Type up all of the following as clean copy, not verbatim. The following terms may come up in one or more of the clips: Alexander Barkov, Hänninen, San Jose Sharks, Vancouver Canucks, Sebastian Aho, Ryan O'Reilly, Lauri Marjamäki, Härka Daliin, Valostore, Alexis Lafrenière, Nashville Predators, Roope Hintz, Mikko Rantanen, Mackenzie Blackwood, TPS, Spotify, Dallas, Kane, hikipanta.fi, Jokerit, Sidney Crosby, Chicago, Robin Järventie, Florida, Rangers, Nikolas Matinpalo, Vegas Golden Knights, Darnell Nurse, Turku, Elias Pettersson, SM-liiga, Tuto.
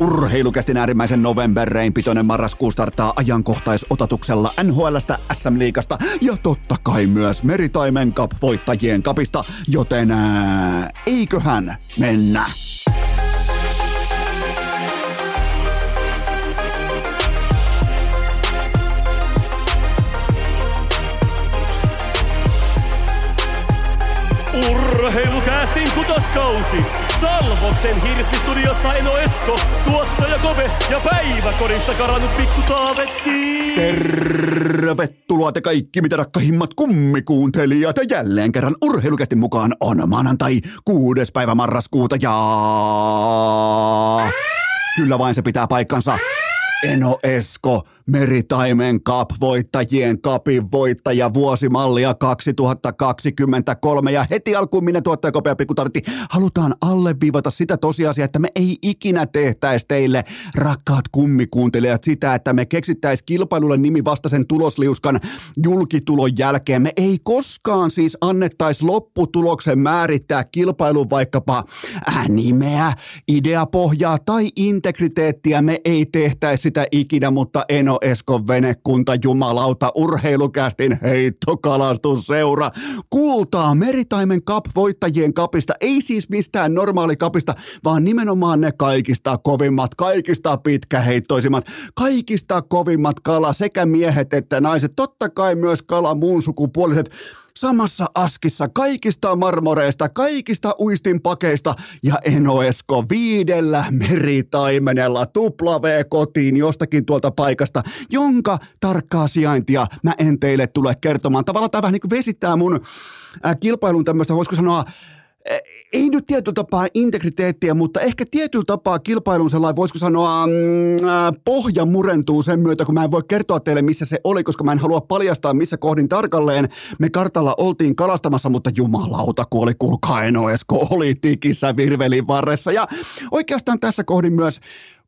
Urheilukästin äärimmäisen novemberrein pitoinen marraskuu starttaa ajankohtaisototuksella NHL:stä, SM-liigasta ja totta kai myös Meritaimen Cup-voittajien kapista, joten eiköhän mennä! Urheilukästin kutoskausi! Salvoksen hirsistudiossa Eno Esko, tuottaja Kove ja päiväkorista karannut pikku Taavetti. Tervetuloa te kaikki, mitä rakkahimmat kummikuuntelijat. Ja jälleen kerran urheilukästin mukaan on maanantai 6. päivä marraskuuta ja... Kyllä vain se pitää paikkansa. Eno Esko, Meritaimen Cup-voittajien Cupin voittaja, vuosimallia 2023. Ja heti alkuun minä tuottaja Kopea Pikku Tartti halutaan alleviivata sitä tosiasiaa, että me ei ikinä tehtäisi teille, rakkaat kummikuuntelijat, sitä, että me keksittäisi kilpailulle nimi vasta sen tulosliuskan julkitulon jälkeen. Me ei koskaan siis annettaisi lopputuloksen määrittää kilpailun vaikkapa nimeä, ideapohjaa tai integriteettiä. Me ei tehtäisi sitä ikinä, mutta Eno Eskon venekunta, jumalauta, urheilukästin heittokalastuseura kultaa Meritaimen Cup-voittajien kapista, ei siis mistään normaali kapista, vaan nimenomaan ne kaikista kovimmat, kaikista pitkäheittoisimmat, kaikista kovimmat kala, sekä miehet että naiset, totta kai myös kala muun sukupuoliset, samassa askissa, kaikista marmoreista, kaikista uistinpakeista ja Eno Esko 5 meritaimenella tuplavee kotiin jostakin tuolta paikasta, jonka tarkkaa sijaintia mä en teille tule kertomaan. Tavallaan tämä vähän niin kuin vesittää mun kilpailun tämmöistä, voisiko sanoa, ei nyt tietyllä tapaa integriteettiä, mutta ehkä tietyllä tapaa kilpailun sellainen, voisiko sanoa, pohja murentuu sen myötä, kun mä en voi kertoa teille, missä se oli, koska mä en halua paljastaa, missä kohdin tarkalleen. Me kartalla oltiin kalastamassa, mutta jumalauta, kun oli, kuulkaa, Eno Esko oli tikissä virvelin varressa. Ja oikeastaan tässä kohdin myös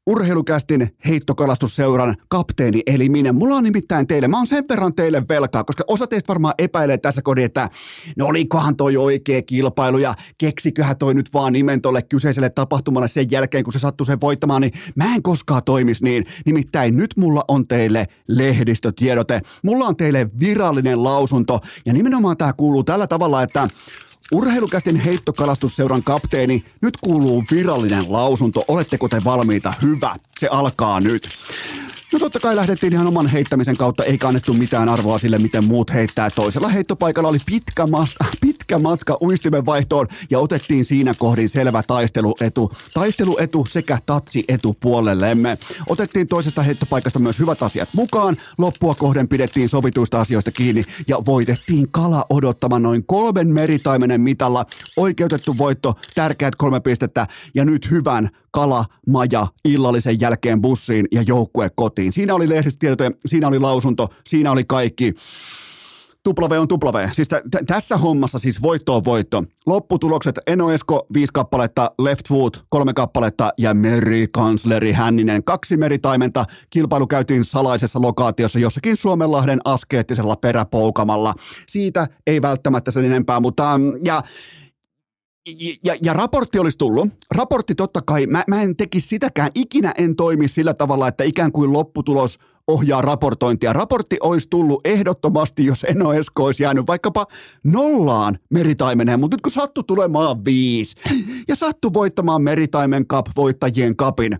urheilukästin heittokalastusseuran kapteeni, eli minä. Mulla on nimittäin teille, mä oon sen verran teille velkaa, koska osa teistä varmaan epäilee tässä kodin, että no olikohan toi oikea kilpailu ja keksiköhän toi nyt vaan nimen tolle kyseiselle tapahtumalle sen jälkeen, kun se sattuu sen voittamaan, niin mä en koskaan toimisi niin. Nimittäin nyt mulla on teille lehdistötiedote, mulla on teille virallinen lausunto ja nimenomaan tää kuuluu tällä tavalla, että urheilukästin heittokalastusseuran kapteeni, nyt kuuluu virallinen lausunto. Oletteko te valmiita? Hyvä, se alkaa nyt. No totta kai lähdettiin ihan oman heittämisen kautta, eikä annettu mitään arvoa sille, miten muut heittää. Toisella heittopaikalla oli pitkä matka uistimen vaihtoon ja otettiin siinä kohdin selvä taisteluetu sekä tatsietu puolellemme. Otettiin toisesta heittopaikasta myös hyvät asiat mukaan, loppua kohden pidettiin sovituista asioista kiinni ja voitettiin kala odottamaan noin 3 meritaimenen mitalla. Oikeutettu voitto, tärkeät 3 pistettä ja nyt hyvän kala, maja, illallisen jälkeen bussiin ja joukkue kotiin. Siinä oli lehdistötiedote, siinä oli lausunto, siinä oli kaikki. Tupla V on tupla V. Siis tässä hommassa siis voitto on voitto. Lopputulokset Eno Esko 5 kappaletta, Leftwood 3 kappaletta ja merikansleri Hänninen 2 meritaimenta. Kilpailu käytiin salaisessa lokaatiossa jossakin Suomenlahden askeettisella peräpoukamalla. Siitä ei välttämättä sen enempää, mutta... Ja raportti olisi tullut. Raportti totta kai, mä en tekisi sitäkään, ikinä en toimi sillä tavalla, että ikään kuin lopputulos ohjaa raportointia. Raportti olisi tullut ehdottomasti, jos Eno Esko olisi jäänyt vaikkapa 0 meritaimeneen, mutta nyt kun sattui tulemaan 5 ja sattui voittamaan Meritaimen Cup-voittajien kapin,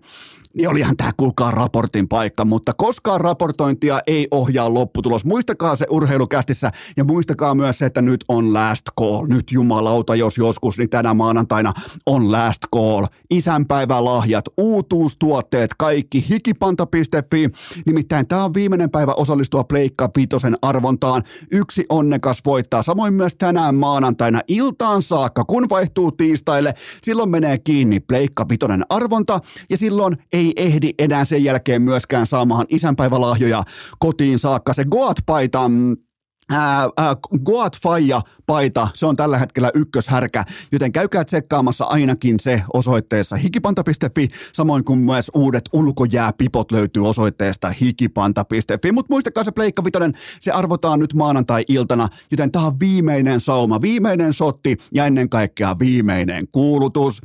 niin olihan tämä, kuulkaa, raportin paikka, mutta koskaan raportointia ei ohjaa lopputulos. Muistakaa se urheilukästissä ja muistakaa myös se, että nyt on last call. Nyt jumalauta, jos joskus, niin tänä maanantaina on last call. Isänpäivälahjat, uutuustuotteet, kaikki hikipanta.fi. Nimittäin tämä on viimeinen päivä osallistua Pleikka Vitosen arvontaan. 1 onnekas voittaa. Samoin myös tänään maanantaina iltaan saakka, kun vaihtuu tiistaille. Silloin menee kiinni Pleikka Vitonen arvonta ja silloin ei ehdi enää sen jälkeen myöskään saamaan isänpäivälahjoja kotiin saakka. Se Goat-faija paita, se on tällä hetkellä ykköshärkä, joten käykää tsekkaamassa ainakin se osoitteessa hikipanta.fi, samoin kuin myös uudet ulkojääpipot löytyy osoitteesta hikipanta.fi, mutta muistakaa se Pleikka Vitonen, se arvotaan nyt maanantai-iltana, joten tämä on viimeinen sauma, viimeinen shotti ja ennen kaikkea viimeinen kuulutus.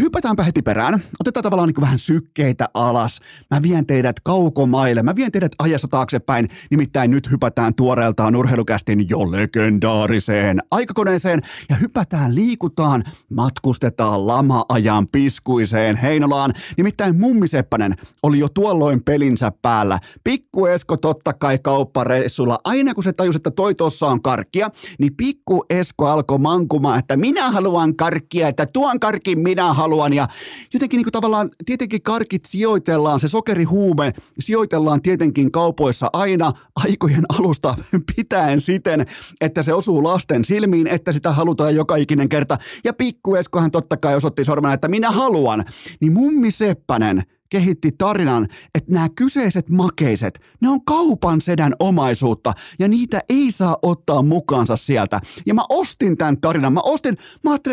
Hypätäänpä heti perään, otetaan tavallaan niin kuin vähän sykkeitä alas, mä vien teidät kaukomaille, mä vien teidät ajassa taaksepäin, nimittäin nyt hypätään tuoreeltaan urheilukästin jo legendaariseen aikakoneeseen ja hypätään, liikutaan, matkustetaan lama-ajan piskuiseen Heinolaan. Nimittäin Mummiseppänen oli jo tuolloin pelinsä päällä. Pikku Esko totta kai kauppareissulla. Aina kun se tajusi, että toi tossa on karkkia, niin Pikku Esko alkoi mankumaan, että minä haluan karkkia, että tuon karkin minä haluan. Ja jotenkin niin kuin tavallaan tietenkin karkit sijoitellaan, se sokerihuume sijoitellaan tietenkin kaupoissa aina aikojen alusta pitäen siten, että se osuu lasten silmiin, että sitä halutaan joka ikinen kerta. Ja Pikku Eskohan totta kai osoitti sormella, että minä haluan. Niin Mummi Seppänen kehitti tarinan, että nämä kyseiset makeiset, ne on kaupan sedän omaisuutta ja niitä ei saa ottaa mukaansa sieltä. Ja mä ostin tämän tarinan, mä ajattelin,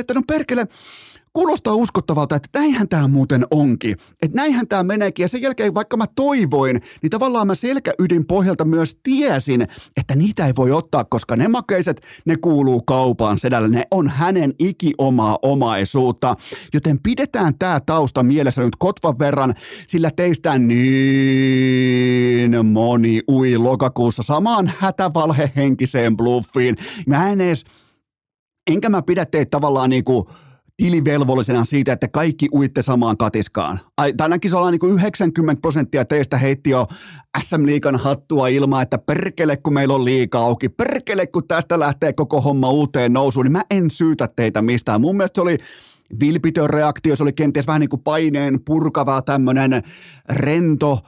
että no perkele, kuulostaa uskottavalta, että näinhän tämä muuten onkin, että näinhän tämä meneekin ja sen jälkeen vaikka mä toivoin, niin tavallaan mä selkäydin pohjalta myös tiesin, että niitä ei voi ottaa, koska ne makeiset, ne kuuluu kaupaan sedälle, ne on hänen ikiomaa omaisuutta, joten pidetään tämä tausta mielessä nyt kotvan verran, sillä teistä niin moni ui lokakuussa samaan hätävalhehenkiseen bluffiin. Enkä mä pidä teitä tavallaan niinku tilivelvollisena siitä, että kaikki uitte samaan katiskaan. Ainakin se ollaan niin kuin 90% teistä heitti jo SM-liigan hattua ilmaa, että perkele kun meillä on liiga auki, perkele kun tästä lähtee koko homma uuteen nousuun, niin mä en syytä teitä mistään. Mun mielestä se oli vilpitön reaktio, se oli kenties vähän niin kuin paineen purkava tämmöinen rento,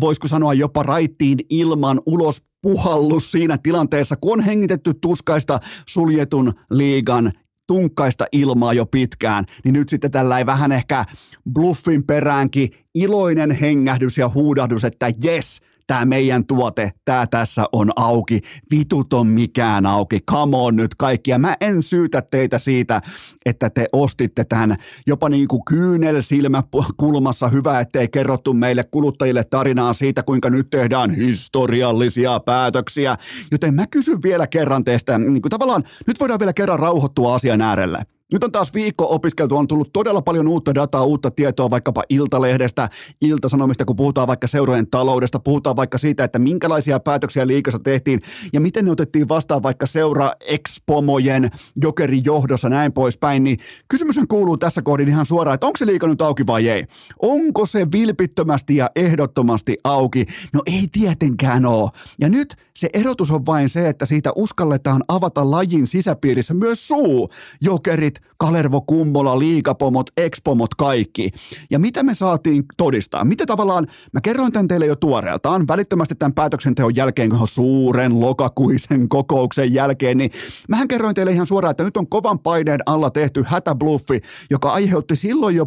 voisiko sanoa jopa raittiin ilman ulos puhallus siinä tilanteessa, kun on hengitetty tuskaista suljetun liigan tunkkaista ilmaa jo pitkään, niin nyt sitten tällainen vähän ehkä bluffin peräänkin iloinen hengähdys ja huudahdus, että jes, tämä meidän tuote, tämä tässä on auki, vitut on mikään auki, come on nyt kaikki. Ja mä en syytä teitä siitä, että te ostitte tämän jopa niin kuin kyynelsilmä kulmassa. Hyvä, ettei kerrottu meille kuluttajille tarinaa siitä, kuinka nyt tehdään historiallisia päätöksiä. Joten mä kysyn vielä kerran teistä, niin kuin tavallaan nyt voidaan vielä kerran rauhoittua asian äärelle. Nyt on taas viikko opiskeltu, on tullut todella paljon uutta dataa, uutta tietoa vaikkapa Iltalehdestä, Ilta-Sanomista, kun puhutaan vaikka seurojen taloudesta, puhutaan vaikka siitä, että minkälaisia päätöksiä liigassa tehtiin ja miten ne otettiin vastaan vaikka seura-expomojen Jokerin johdossa näin poispäin, niin kysymyshän kuuluu tässä kohdin ihan suoraan, että onko se liiga nyt auki vai ei? Onko se vilpittömästi ja ehdottomasti auki? No ei tietenkään ole. Ja nyt se erotus on vain se, että siitä uskalletaan avata lajin sisäpiirissä myös suu. Jokerit, Kalervo, Kummola, liigapomot, expomot, kaikki. Ja mitä me saatiin todistaa? Mitä tavallaan, mä kerroin tämän teille jo tuoreeltaan, välittömästi tämän päätöksenteon jälkeen, suuren lokakuisen kokouksen jälkeen, niin mähän kerroin teille ihan suoraan, että nyt on kovan paineen alla tehty hätäbluffi, joka aiheutti silloin jo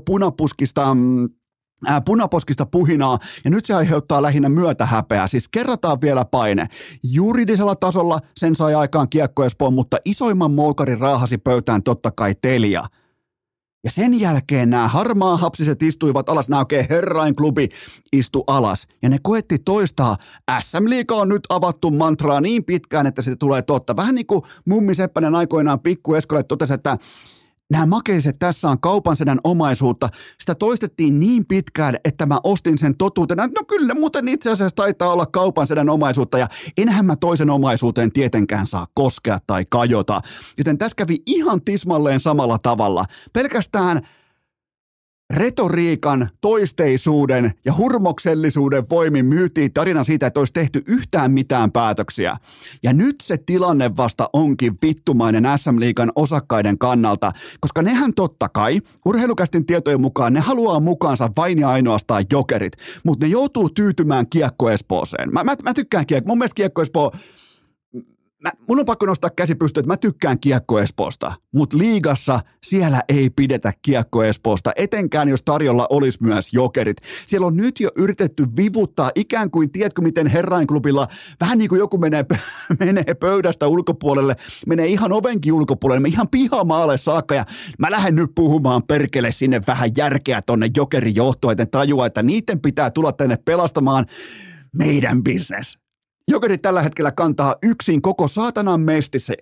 punaposkista puhinaa, ja nyt se aiheuttaa lähinnä myötähäpeää. Siis kerrataan vielä paine. Juridisella tasolla sen sai aikaan Kiekko-Espoon, mutta isoimman moukarin raahasi pöytään totta kai Telia. Ja sen jälkeen nämä harmaahapsiset istuivat alas, nämä oikein herrainklubi istui alas. Ja ne koetti toistaa, SM-liiga on nyt avattu mantraa niin pitkään, että siitä tulee totta. Vähän niin kuin Mummi Seppänen aikoinaan Pikku Eskolle totesi, että nämä makeiset tässä on kaupan sedän omaisuutta. Sitä toistettiin niin pitkään, että mä ostin sen totuutena. No kyllä, muuten itse asiassa taitaa olla kaupan sedän omaisuutta ja enhän mä toisen omaisuuteen tietenkään saa koskea tai kajota. Joten tässä kävi ihan tismalleen samalla tavalla. Pelkästään retoriikan, toisteisuuden ja hurmoksellisuuden voimin myytiin tarina siitä, että olisi tehty yhtään mitään päätöksiä. Ja nyt se tilanne vasta onkin vittumainen SM-liigan osakkaiden kannalta, koska nehän totta kai, urheilukästin tietojen mukaan, ne haluaa mukaansa vain ja ainoastaan Jokerit, mutta ne joutuu tyytymään Kiekko-Espooseen. Mä tykkään Kiekko-Espoon. Mun mielestä Kiekko-Espoo, mun on pakko nostaa käsi pystyyn, että mä tykkään Kiekko Espoosta, mutta liigassa siellä ei pidetä Kiekko Espoosta, etenkään jos tarjolla olisi myös Jokerit. Siellä on nyt jo yritetty vivuttaa ikään kuin, tiedätkö miten Herrainklubilla, vähän niin kuin joku menee pöydästä ulkopuolelle, menee ihan ovenkin ulkopuolelle, ihan pihamaalle saakka ja mä lähden nyt puhumaan perkele sinne vähän järkeä tonne Jokerin johtoon, etten tajua, että niiden pitää tulla tänne pelastamaan meidän business. Jokerit tällä hetkellä kantaa yksin koko saatanan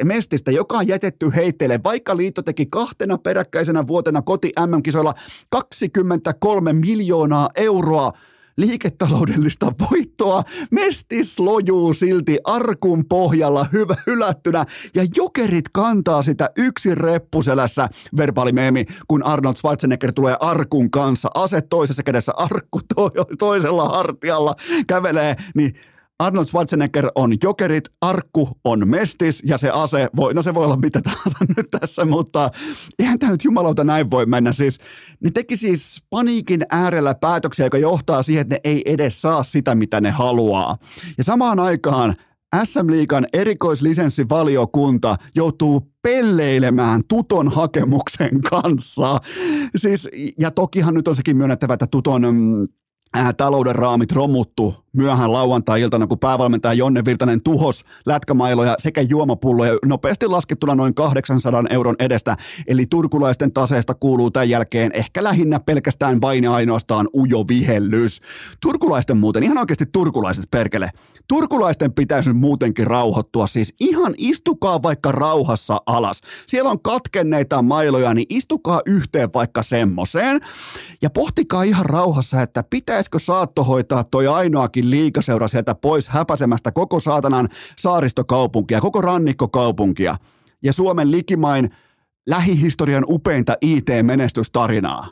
mestistä, joka on jätetty heitteille, vaikka liitto teki kahtena peräkkäisenä vuotena koti MM-kisoilla 23 miljoonaa euroa liiketaloudellista voittoa. Mestis lojuu silti arkun pohjalla hyvä hylättynä ja Jokerit kantaa sitä yksin reppuselässä, verbaalimeemi, kun Arnold Schwarzenegger tulee arkun kanssa, ase toisessa kädessä, arkku toisella hartialla kävelee, niin Arnold Schwarzenegger on Jokerit, arkku on Mestis ja se ase voi, no se voi olla mitä tahansa nyt tässä, mutta eihän tämä nyt jumalauta näin voi mennä siis. Ne teki siis paniikin äärellä päätöksiä, joka johtaa siihen, että ne ei edes saa sitä, mitä ne haluaa. Ja samaan aikaan SM-liigan erikoislisenssivaliokunta joutuu pelleilemään Tuton hakemuksen kanssa. Siis, ja tokihan nyt on sekin myönnettävä, että Tuton talouden raamit romuttu myöhään lauantai-iltana, kun päävalmentaja Jonne Virtanen tuhos lätkämailoja sekä juomapulloja nopeasti laskettuna noin 800 euron edestä. Eli turkulaisten taseesta kuuluu tämän jälkeen ehkä lähinnä pelkästään vain ja ainoastaan ujo vihellys. Turkulaisten muuten, ihan oikeasti turkulaiset perkele. Turkulaisten pitäisi nyt muutenkin rauhoittua, siis ihan istukaa vaikka rauhassa alas. Siellä on katkenneita mailoja, niin istukaa yhteen vaikka semmoseen ja pohtikaa ihan rauhassa, että pitäisikö saattohoitaa toi ainoakin liigaseura sieltä pois häpäsemästä koko saatanan saaristokaupunkia, koko rannikkokaupunkia ja Suomen likimain lähihistorian upeinta IT-menestystarinaa.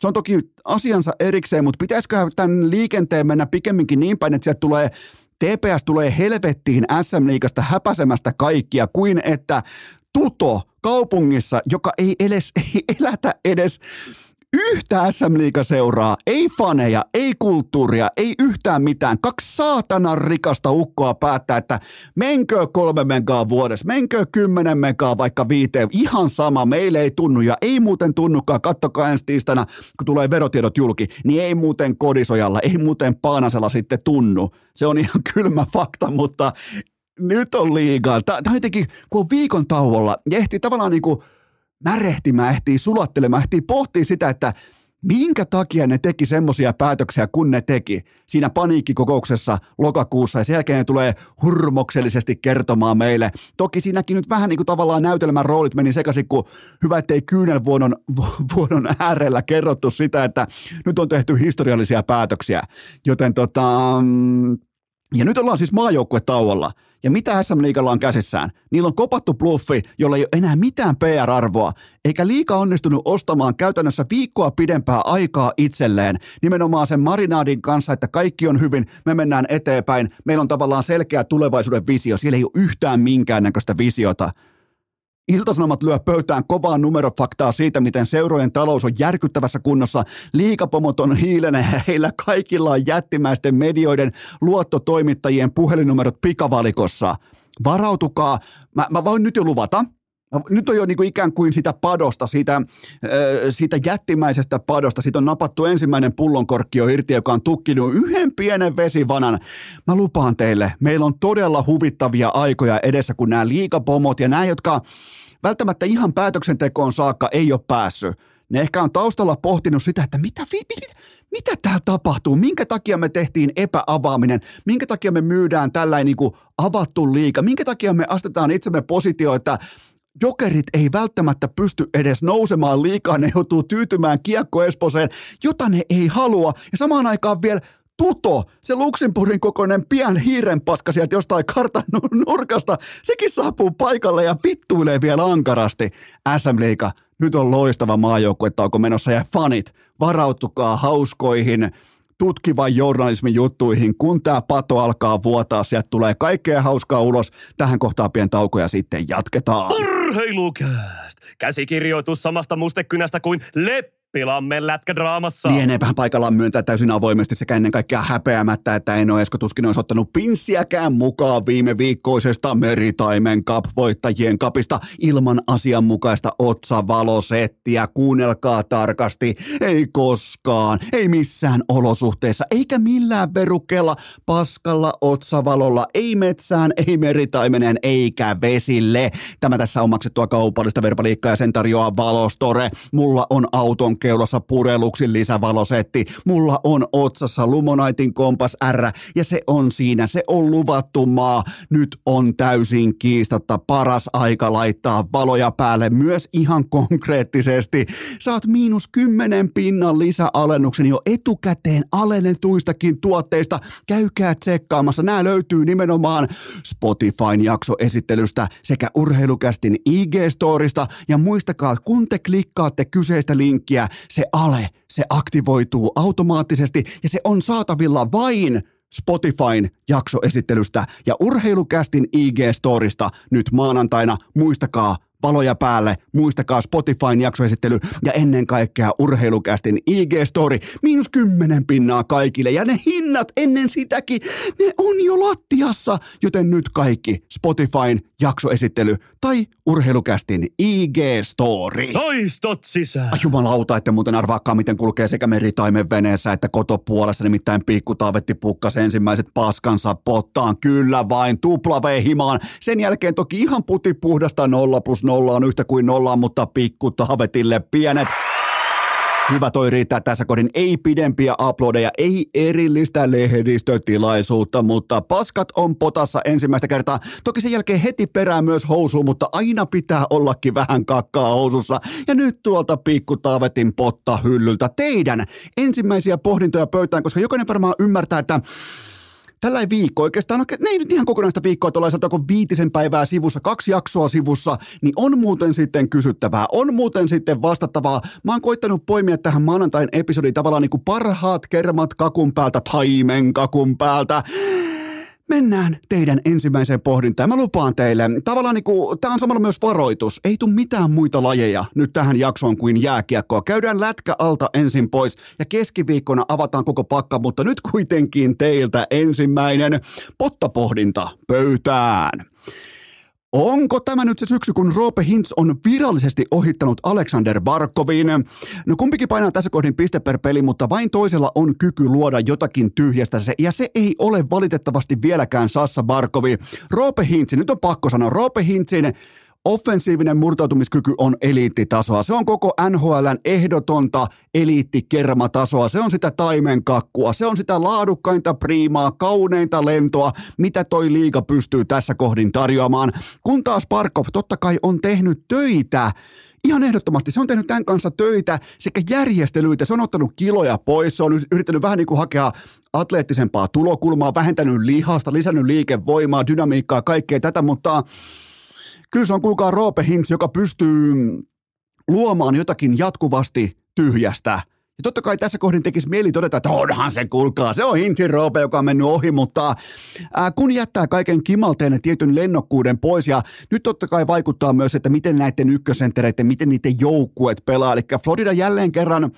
Se on toki asiansa erikseen, mutta pitäisiköhän tämän liikenteen mennä pikemminkin niin päin, että sieltä tulee TPS tulee helvettiin SM-liigasta häpäsemästä kaikkia kuin että Tuto kaupungissa, joka ei elätä edes yhtä SM-liigaseuraa, ei faneja, ei kulttuuria, ei yhtään mitään. 2 saatanan rikasta ukkoa päättää, että menkö 3 megaa vuodessa, menkö 10 megaa vaikka 5. Ihan sama, meille ei tunnu ja ei muuten tunnukaan. Kattokaa ensi tiistaina, kun tulee verotiedot julki, niin ei muuten Kodisojalla, ei muuten Paanasella sitten tunnu. Se on ihan kylmä fakta, mutta nyt on liigaa. Tämä on jotenkin, kun on viikon tauolla, ehtii tavallaan niin kuin märehtimään, ehtii sulattelemaan, ehtii pohtia sitä, että minkä takia ne teki semmoisia päätöksiä, kun ne teki siinä paniikkikokouksessa lokakuussa ja sen jälkeen ne tulee hurmoksellisesti kertomaan meille. Toki siinäkin nyt vähän niin kuin tavallaan näytelmän roolit meni sekaisin, kun hyvä, ettei kyynelvuodon äärellä kerrottu sitä, että nyt on tehty historiallisia päätöksiä, joten ja nyt ollaan siis maajoukkuetauolla. Ja mitä SM-liigalla on käsissään? Niillä on kopattu bluffi, jolla ei ole enää mitään PR-arvoa, eikä liiga onnistunut ostamaan käytännössä viikkoa pidempää aikaa itselleen. Nimenomaan sen marinaadin kanssa, että kaikki on hyvin, me mennään eteenpäin, meillä on tavallaan selkeä tulevaisuuden visio, siellä ei ole yhtään minkäännäköistä visiota. Ilta-Sanomat lyö pöytään kovaa numerofaktaa siitä, miten seurojen talous on järkyttävässä kunnossa. Liigapomot on hiilenen ja heillä kaikilla on jättimäisten medioiden luottotoimittajien puhelinnumerot pikavalikossa. Varautukaa. Mä voin nyt jo luvata. Nyt on jo niin kuin ikään kuin sitä padosta, siitä jättimäisestä padosta. Siitä on napattu ensimmäinen pullonkorkki jo irti, joka on tukkinut yhden pienen vesivanan. Mä lupaan teille, meillä on todella huvittavia aikoja edessä, kun nämä liigapomot ja nämä, jotka välttämättä ihan päätöksentekoon saakka ei ole päässyt. Ne ehkä on taustalla pohtinut sitä, että mitä täällä tapahtuu, minkä takia me tehtiin epäavaaminen, minkä takia me myydään tällainen niin kuin avattu liiga, minkä takia me astetaan itsemme positioon, että Jokerit ei välttämättä pysty edes nousemaan liikaa, ne joutuu tyytymään Kiekko Espooseen, jota ne ei halua. Ja samaan aikaan vielä Tuto, se Luxemburgin kokoinen pian hiirenpaska sieltä jostain kartan nurkasta, sekin saapuu paikalle ja vittuilee vielä ankarasti. SM-liiga, nyt on loistava maajoukkuetauko menossa ja fanit, varautukaa hauskoihin tutkivan journalismin juttuihin, kun tämä pato alkaa vuotaa, sieltä tulee kaikkea hauskaa ulos. Tähän kohtaan pieni tauko ja sitten jatketaan. Urheilukääst! Käsikirjoitus samasta mustekynästä kuin Leppä. Pilamme lätkädraamassa. Lieneepähän paikallaan myöntää täysin avoimesti sekä ennen kaikkea häpeämättä, että Eno Esko tuskin olisi ottanut pinssiäkään mukaan viime viikkoisesta Meritaimen Cup-voittajien kapista ilman asianmukaista otsavalosettiä. Kuunnelkaa tarkasti. Ei koskaan, ei missään olosuhteessa, eikä millään verukkeella, paskalla otsavalolla, ei metsään, ei meritaimeneen, eikä vesille. Tämä tässä on maksettua kaupallista verbaliikkaa ja sen tarjoaa Valostore. Mulla on auton keulassa pureluksin lisävalosetti. Mulla on otsassa Lumonaitin kompas R ja se on siinä. Se on luvattu maa. Nyt on täysin kiistatta paras aika laittaa valoja päälle myös ihan konkreettisesti. Saat -10% lisäalennuksen jo etukäteen alennetuistakin tuotteista. Käykää tsekkaamassa. Nämä löytyy nimenomaan Spotifyn jaksoesittelystä sekä Urheilukästin IG-storista ja muistakaa, kun te klikkaatte kyseistä linkkiä, se aktivoituu automaattisesti ja se on saatavilla vain Spotifyn jaksoesittelystä ja Urheilukästin IG-storista nyt maanantaina. Muistakaa valoja päälle, muistakaa Spotifyn jaksoesittely ja ennen kaikkea Urheilukästin IG-story, -10% kaikille ja ne hinnat ennen sitäkin, ne on jo lattiassa, joten nyt kaikki Spotifyn jaksoesittely tai Urheilukästin IG-story. Toistot sisään! Ai jumalauta, ette muuten arvaakaan, miten kulkee sekä Meritaimen veneessä että kotopuolessa, nimittäin pikkutaavetti pukkasi ensimmäiset paskansa pottaan, kyllä vain tuplaveihimaan, sen jälkeen toki ihan putipuhdasta 0+0 on yhtä kuin 0, mutta pikkutaavetille pienet. Hyvä, toi riittää tässä kodin. Ei pidempiä aplodeja, ei erillistä lehdistötilaisuutta, mutta paskat on potassa ensimmäistä kertaa. Toki sen jälkeen heti perään myös housuun, mutta aina pitää ollakin vähän kakkaa housussa. Ja nyt tuolta pikkutaavetin potta hyllyltä teidän ensimmäisiä pohdintoja pöytään, koska jokainen varmaan ymmärtää, että tällainen viikko oikeastaan, ne ei nyt ihan kokonaista viikkoa, että ollaan satako 5 päivää sivussa, 2 jaksoa sivussa, niin on muuten sitten kysyttävää, on muuten sitten vastattavaa. Mä oon koittanut poimia tähän maanantain episodiin tavallaan niin kuin parhaat kermat kakun päältä, taimen kakun päältä. Mennään teidän ensimmäiseen pohdintaan. Mä lupaan teille, tavallaan niinku, tää on samalla myös varoitus. Ei tule mitään muita lajeja nyt tähän jaksoon kuin jääkiekkoa. Käydään lätkä alta ensin pois ja keskiviikkona avataan koko pakka, mutta nyt kuitenkin teiltä ensimmäinen pottapohdinta pöytään. Onko tämä nyt se syksy, kun Roope Hintz on virallisesti ohittanut Alexander Barkovin? No kumpikin painaa tässä kohdin piste per peli, mutta vain toisella on kyky luoda jotakin tyhjästä. Ja se ei ole valitettavasti vieläkään Sassa Barkovi. Roope Hintz, nyt on pakko sanoa, Roope Hintzin offensiivinen murtautumiskyky on eliittitasoa. Se on koko NHL:n ehdotonta eliittikermatasoa. Se on sitä taimenkakkua. Se on sitä laadukkainta priimaa, kauneinta lentoa, mitä toi liiga pystyy tässä kohdin tarjoamaan. Kun taas Barkov totta kai on tehnyt töitä. Ihan ehdottomasti. Se on tehnyt tämän kanssa töitä sekä järjestelyitä. Se on ottanut kiloja pois. Se on yrittänyt vähän niin kuin hakea atleettisempaa tulokulmaa, vähentänyt lihasta, lisännyt liikevoimaa, dynamiikkaa, kaikkea tätä, mutta kyllä se on kuulkaa Roope Hintz, joka pystyy luomaan jotakin jatkuvasti tyhjästä. Ja totta kai tässä kohdin tekisi mieli todeta, että onhan se kuulkaa. Se on Hintzin Roope, joka on mennyt ohi, mutta kun jättää kaiken kimalteen tietyn lennokkuuden pois. Ja nyt totta kai vaikuttaa myös, että miten näiden ykkösenttereiden, miten niiden joukkueet pelaa. Eli Florida jälleen kerran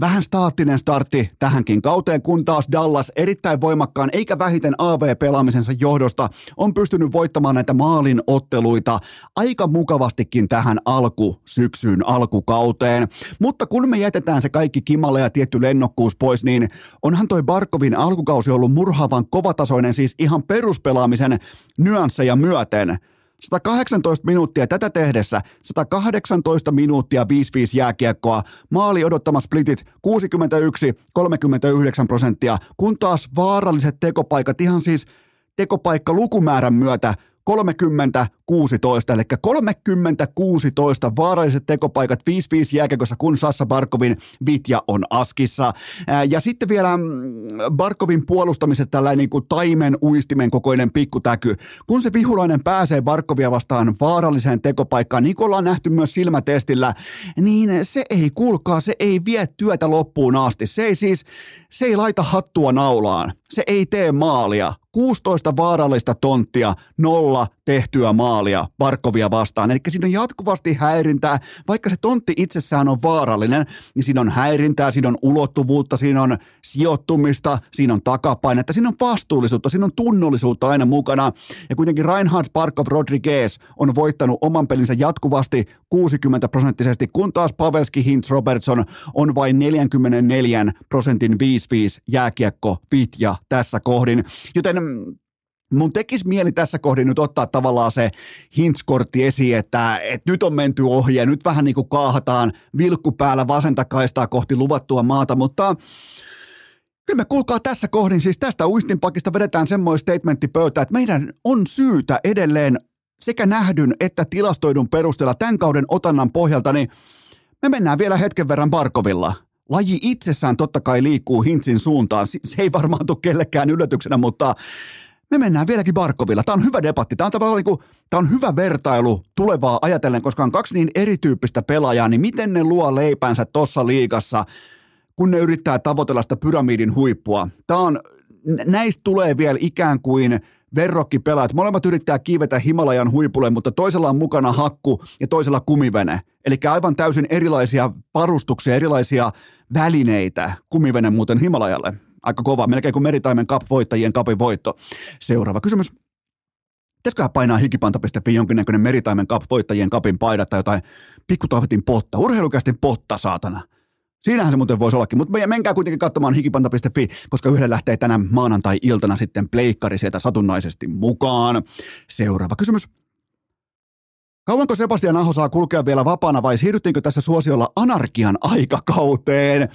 vähän staattinen startti tähänkin kauteen, kun taas Dallas erittäin voimakkaan eikä vähiten AV-pelaamisensa johdosta on pystynyt voittamaan näitä maalinotteluita aika mukavastikin tähän alkusyksyyn, alkukauteen. Mutta kun me jätetään se kaikki kimalle ja tietty lennokkuus pois, niin onhan toi Barkovin alkukausi ollut murhaavan kovatasoinen, siis ihan peruspelaamisen nyansseja myöten. 118 minuuttia tätä tehdessä, 118 minuuttia 5-5 jääkiekkoa, maali odottama splitit 61-39%, kun taas vaaralliset tekopaikat, ihan siis tekopaikka lukumäärän myötä 30-16, eli 30-16 vaaralliset tekopaikat 5-5 jääkiekossa, kun Sassa Barkovin vitja on askissa. Ja sitten vielä Barkovin puolustamiset tällainen niin kuin taimen uistimen kokoinen pikkutäky. Kun se vihulainen pääsee Barkovia vastaan vaaralliseen tekopaikkaan, niin kuin ollaan nähty myös silmätestillä, niin se ei kuulkaa, se ei vie työtä loppuun asti. Se ei laita hattua naulaan. Se ei tee maalia. 16 vaarallista tonttia, 0 tehtyä maalia Barkovia vastaan. Eli siinä on jatkuvasti häirintää, vaikka se tontti itsessään on vaarallinen, niin siinä on häirintää, siinä on ulottuvuutta, siinä on sijoittumista, siinä on takapainetta, siinä on vastuullisuutta, siinä on tunnollisuutta aina mukana. Ja kuitenkin Reinhard Barkov Rodriguez on voittanut oman pelinsä jatkuvasti 60%, kun taas Pavelski Hintz Robertson on vain 44% 5-5 jääkiekko-vitja tässä kohdin. Joten mun tekisi mieli tässä kohdin nyt ottaa tavallaan se Hintz-kortti esiin, että nyt on menty ohi ja nyt vähän niin kuin kaahataan vilkku päällä vasenta kaistaa kohti luvattua maata, mutta kyllä me kuulkaa tässä kohdin, siis tästä uistinpakista vedetään semmoinen statementti pöytään, että meidän on syytä edelleen sekä nähdyn että tilastoidun perusteella tämän kauden otannan pohjalta, niin me mennään vielä hetken verran Barkovilla. Laji itsessään totta kai liikkuu Hintzin suuntaan, se ei varmaan tule kellekään yllätyksenä, mutta me mennään vieläkin Barkovilla. Tämä on hyvä debatti, tämä on tavallaan niin kuin, tämä on hyvä vertailu tulevaa ajatellen, koska on kaksi niin erityyppistä pelaajaa, niin miten ne luo leipänsä tuossa liigassa, kun ne yrittää tavoitella sitä pyramidin huippua. Tämä on, näistä tulee vielä ikään kuin verrokkipelaajat. Molemmat yrittää kiivetä Himalajan huipulle, mutta toisella on mukana hakku ja toisella kumivene. Eli aivan täysin erilaisia varustuksia, erilaisia välineitä. Kumivene muuten Himalajalle. Aika kova, melkein kuin Meritaimen Cup voittajien Cupin voitto. Seuraava kysymys. Pitäisiköhän painaa hikipanta.fi jonkinnäköinen Meritaimen Cup voittajien Cupin paida tai jotain pikkutahvetin potta, urheilukästin potta, saatana. Siinähän se muuten voisi ollakin, mutta menkää kuitenkin katsomaan hikipanta.fi, koska yhdellä lähtee tänään maanantai-iltana sitten pleikkari sieltä satunnaisesti mukaan. Seuraava kysymys. Kauanko Sebastian Aho saa kulkea vielä vapaana vai siirryttiinkö tässä suosiolla anarkian aikakauteen?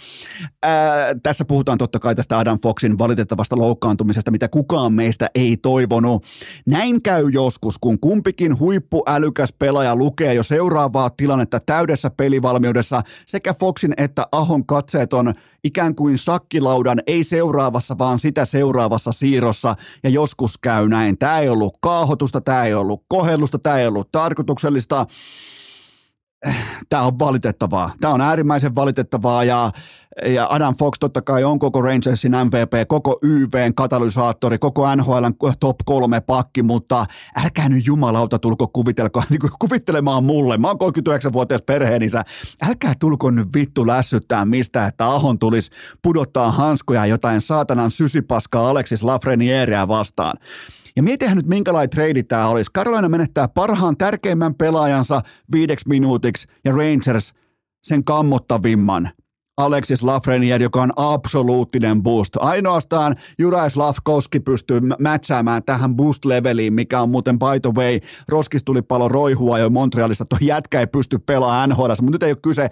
Tässä puhutaan totta kai tästä Adam Foxin valitettavasta loukkaantumisesta, mitä kukaan meistä ei toivonut. Näin käy joskus, kun kumpikin huippuälykäs pelaaja lukee jo seuraavaa tilannetta täydessä pelivalmiudessa. Sekä Foxin että Ahon katseet on ikään kuin sakkilaudan, ei seuraavassa, vaan sitä seuraavassa siirrossa. Ja joskus käy näin. Tämä ei ollut kaahotusta, tämä ei ollut kohellusta, tämä ei ollut tarkoituksellista. Tämä on valitettavaa. Tämä on äärimmäisen valitettavaa ja Adam Fox totta kai on koko Rangersin MVP, koko YVn katalysaattori, koko NHLn top 3 pakki, mutta älkää nyt jumalauta tulko kuvittelemaan mulle. Mä oon 39-vuotias perheenisä. Älkää tulko nyt vittu lässyttää mistä, että Ahon tulisi pudottaa hanskoja jotain saatanan sysipaskaa Alexis Lafrenièreä vastaan. Ja mietihän nyt, minkälainen trade tämä olisi. Carolina menettää parhaan tärkeimmän pelaajansa 5 minuutiksi ja Rangers sen kammottavimman. Alexis Lafrenière, joka on absoluuttinen boost. Ainoastaan Juraj Slafkovski pystyy mätsäämään tähän boost-leveliin, mikä on muuten by the way. Roskistulipalo roihua jo Montrealista. Tuo jätkä ei pysty pelaamaan NHL:ssä, mutta nyt ei ole kyse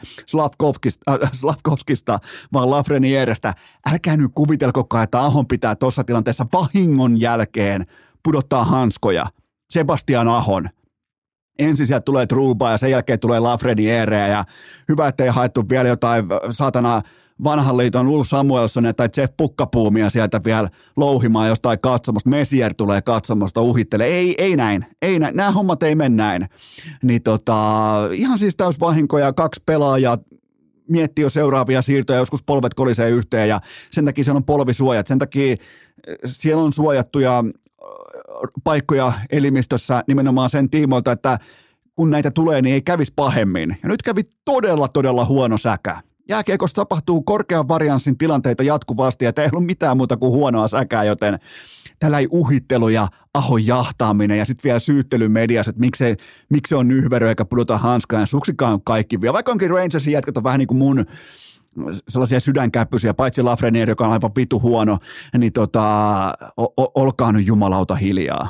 Slafkovskista, vaan Lafrenierestä. Älkää nyt kuvitelkokaan, että Ahon pitää tuossa tilanteessa vahingon jälkeen pudottaa hanskoja. Sebastian Ahon. Ensin sieltä tulee Truubaa ja sen jälkeen tulee Lafreniereä ja hyvä, ettei haettu vielä jotain saatana vanhan liiton Ulf Samuelsonia tai Jeff Pukkapuumia sieltä vielä louhimaan jostain katsomosta. Messier tulee katsomosta, uhittelee. Ei näin. Nämä hommat ei mene näin. Niin ihan siis täys vahinkoja, 2 pelaajaa miettii jo seuraavia siirtoja, joskus polvet kolisee yhteen ja sen takia siellä on polvisuojat. Sen takia siellä on suojattuja paikkoja elimistössä nimenomaan sen tiimoilta, että kun näitä tulee, niin ei kävisi pahemmin. Ja nyt kävi todella huono säkä. Jääkiekossa tapahtuu korkean varianssin tilanteita jatkuvasti, ja ei ollut mitään muuta kuin huonoa säkää, joten tällainen uhittelu ja Ahon jahtaaminen ja sitten vielä syyttely mediassa, että miksi on nyhverö eikä pudota hanskaan ja suksikaan kaikki vielä. Vaikka onkin Rangersin jätkät on vähän niin kuin mun sellaisia sydänkäppysiä, paitsi Lafrenière, joka on aivan vitu huono, niin olkaa nyt jumalauta hiljaa.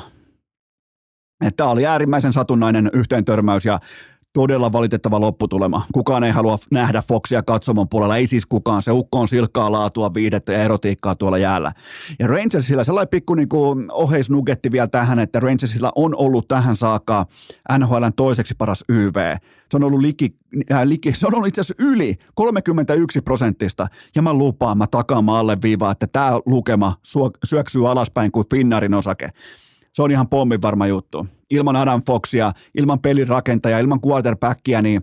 Tämä oli äärimmäisen satunnainen yhteentörmäys ja todella valitettava lopputulema. Kukaan ei halua nähdä Foxia katsomon puolella, ei siis kukaan. Se ukko on silkkaa laatua, viihdettä ja erotiikkaa tuolla jäällä. Ja Rangersilla sellainen pikku oheisnugetti vielä tähän, että Rangersilla on ollut tähän saakka NHL:n toiseksi paras YV. Se on ollut itse asiassa yli 31%. Ja mä lupaan, mä takaan alle viivaa, että tämä lukema syöksyy alaspäin kuin Finnairin osake. Se on ihan pommin varma juttu. Ilman Adam Foxia, ilman pelirakentajaa, ilman quarterbackia, niin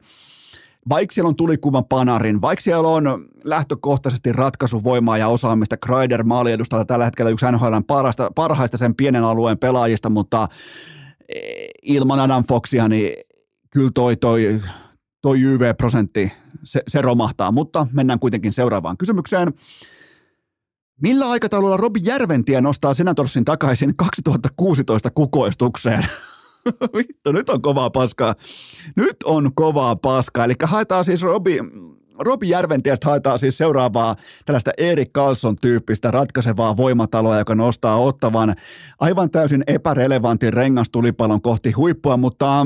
vaikka siellä on tulikuvan Panarin, vaikka siellä on lähtökohtaisesti ratkaisuvoimaa ja osaamista, Kreider maaliedustaa tällä hetkellä yksi NHL:n parhaista sen pienen alueen pelaajista, mutta ilman Adam Foxia, niin kyllä toi YV-prosentti, se romahtaa, mutta mennään kuitenkin seuraavaan kysymykseen. Millä aikataululla Robin Järventie nostaa Senatorsin takaisin 2016 kukoistukseen? Vittu, nyt on kovaa paskaa. Eli haetaan siis Robin Järventiestä seuraavaa tällaista Erik Karlsson-tyyppistä ratkaisevaa voimataloa, joka nostaa ottavan aivan täysin epärelevantin rengastulipalon kohti huippua, mutta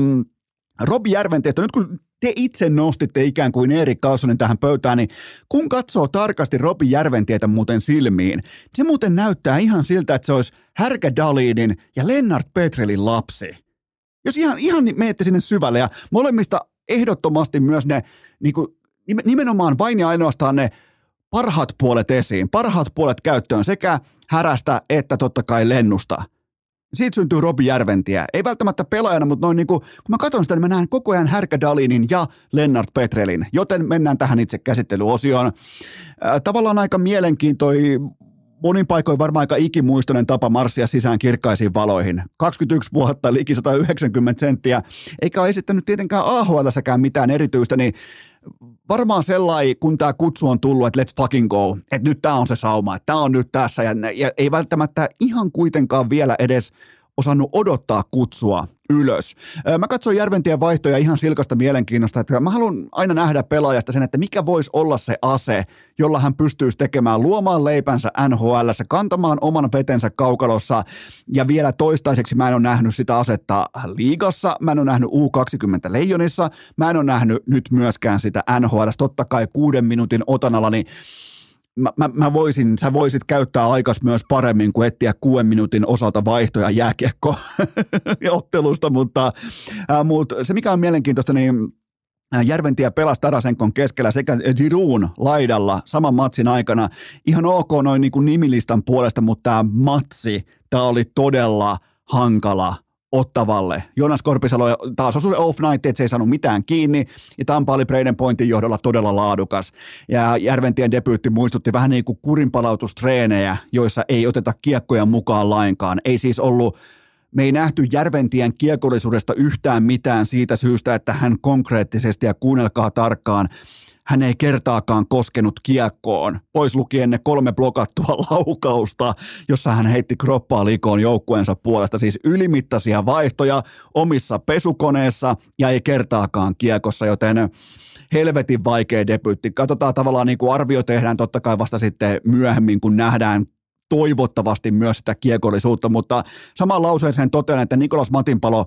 Robin Järventiestä, nyt kun te itse nostitte ikään kuin Erik Karlssonin tähän pöytään, niin kun katsoo tarkasti Robin Järventietä muuten silmiin, se muuten näyttää ihan siltä, että se olisi Härkä Dalinin ja Lennart Petrelin lapsi. Jos ihan menette sinne syvälle, ja molemmista ehdottomasti myös ne niin kuin, nimenomaan vain ja ainoastaan ne parhaat puolet esiin, parhaat puolet käyttöön sekä Härästä että totta kai Lennusta. Siitä syntyy Robin Järventiä. Ei välttämättä pelaajana, mutta noin niin kuin, kun mä katson sitä, niin mä näen koko ajan Härkä Dalinin ja Lennart Petrelin. Joten mennään tähän itse käsittelyosioon. Tavallaan aika mielenkiintoinen, monin paikoin varmaan aika ikimuistoinen tapa marssia sisään kirkkaisiin valoihin. 21 vuotta, liki 190 senttiä. Eikä ole esittänyt tietenkään AHL-säkään mitään erityistä, niin varmaan sellainen, kun tämä kutsu on tullut, että let's fucking go, että nyt tämä on se sauma, että tämä on nyt tässä, ja ei välttämättä ihan kuitenkaan vielä edes osannut odottaa kutsua ylös. Mä katsoin Järventien vaihtoja ihan silkasta mielenkiinnosta, että mä haluan aina nähdä pelaajasta sen, että mikä voisi olla se ase, jolla hän pystyisi tekemään, luomaan leipänsä NHL:ssä, kantamaan oman vetensä kaukalossa, ja vielä toistaiseksi mä en ole nähnyt sitä asetta liigassa, mä en ole nähnyt U20 Leijonissa, mä en ole nähnyt nyt myöskään sitä NHL:ssä, totta kai 6 minuutin otanalla, niin sä voisit käyttää aikas myös paremmin kuin etsiä 6 minuutin osalta vaihtoja jääkiekko ottelusta, mutta se mikä on mielenkiintoista, niin Järventie pelasi Tarasenkon keskellä sekä Giroun laidalla saman matsin aikana. Ihan ok noin niin kuin nimilistan puolesta, mutta tämä matsi, tämä oli todella hankala Ottavalle. Joonas Korpisalo taas osui off night, että se ei saanut mitään kiinni, ja Tampa oli Breiden Pointin johdolla todella laadukas. Ja Järventien debyytti muistutti vähän niin kuin kurinpalautustreenejä, joissa ei oteta kiekkoja mukaan lainkaan. Ei siis ollut, me ei nähty Järventien kiekollisuudesta yhtään mitään siitä syystä, että hän konkreettisesti, ja kuunnelkaa tarkkaan, hän ei kertaakaan koskenut kiekkoon, pois lukien ne 3 blokattua laukausta, jossa hän heitti kroppaa likoon joukkueensa puolesta. Siis ylimittaisia vaihtoja omissa pesukoneissa ja ei kertaakaan kiekossa, joten helvetin vaikea debyytti. Katsotaan tavallaan, niin kuin arvio tehdään totta kai vasta sitten myöhemmin, kun nähdään toivottavasti myös sitä kiekollisuutta, mutta saman lauseeseen totean, että Nikolas Matinpalo,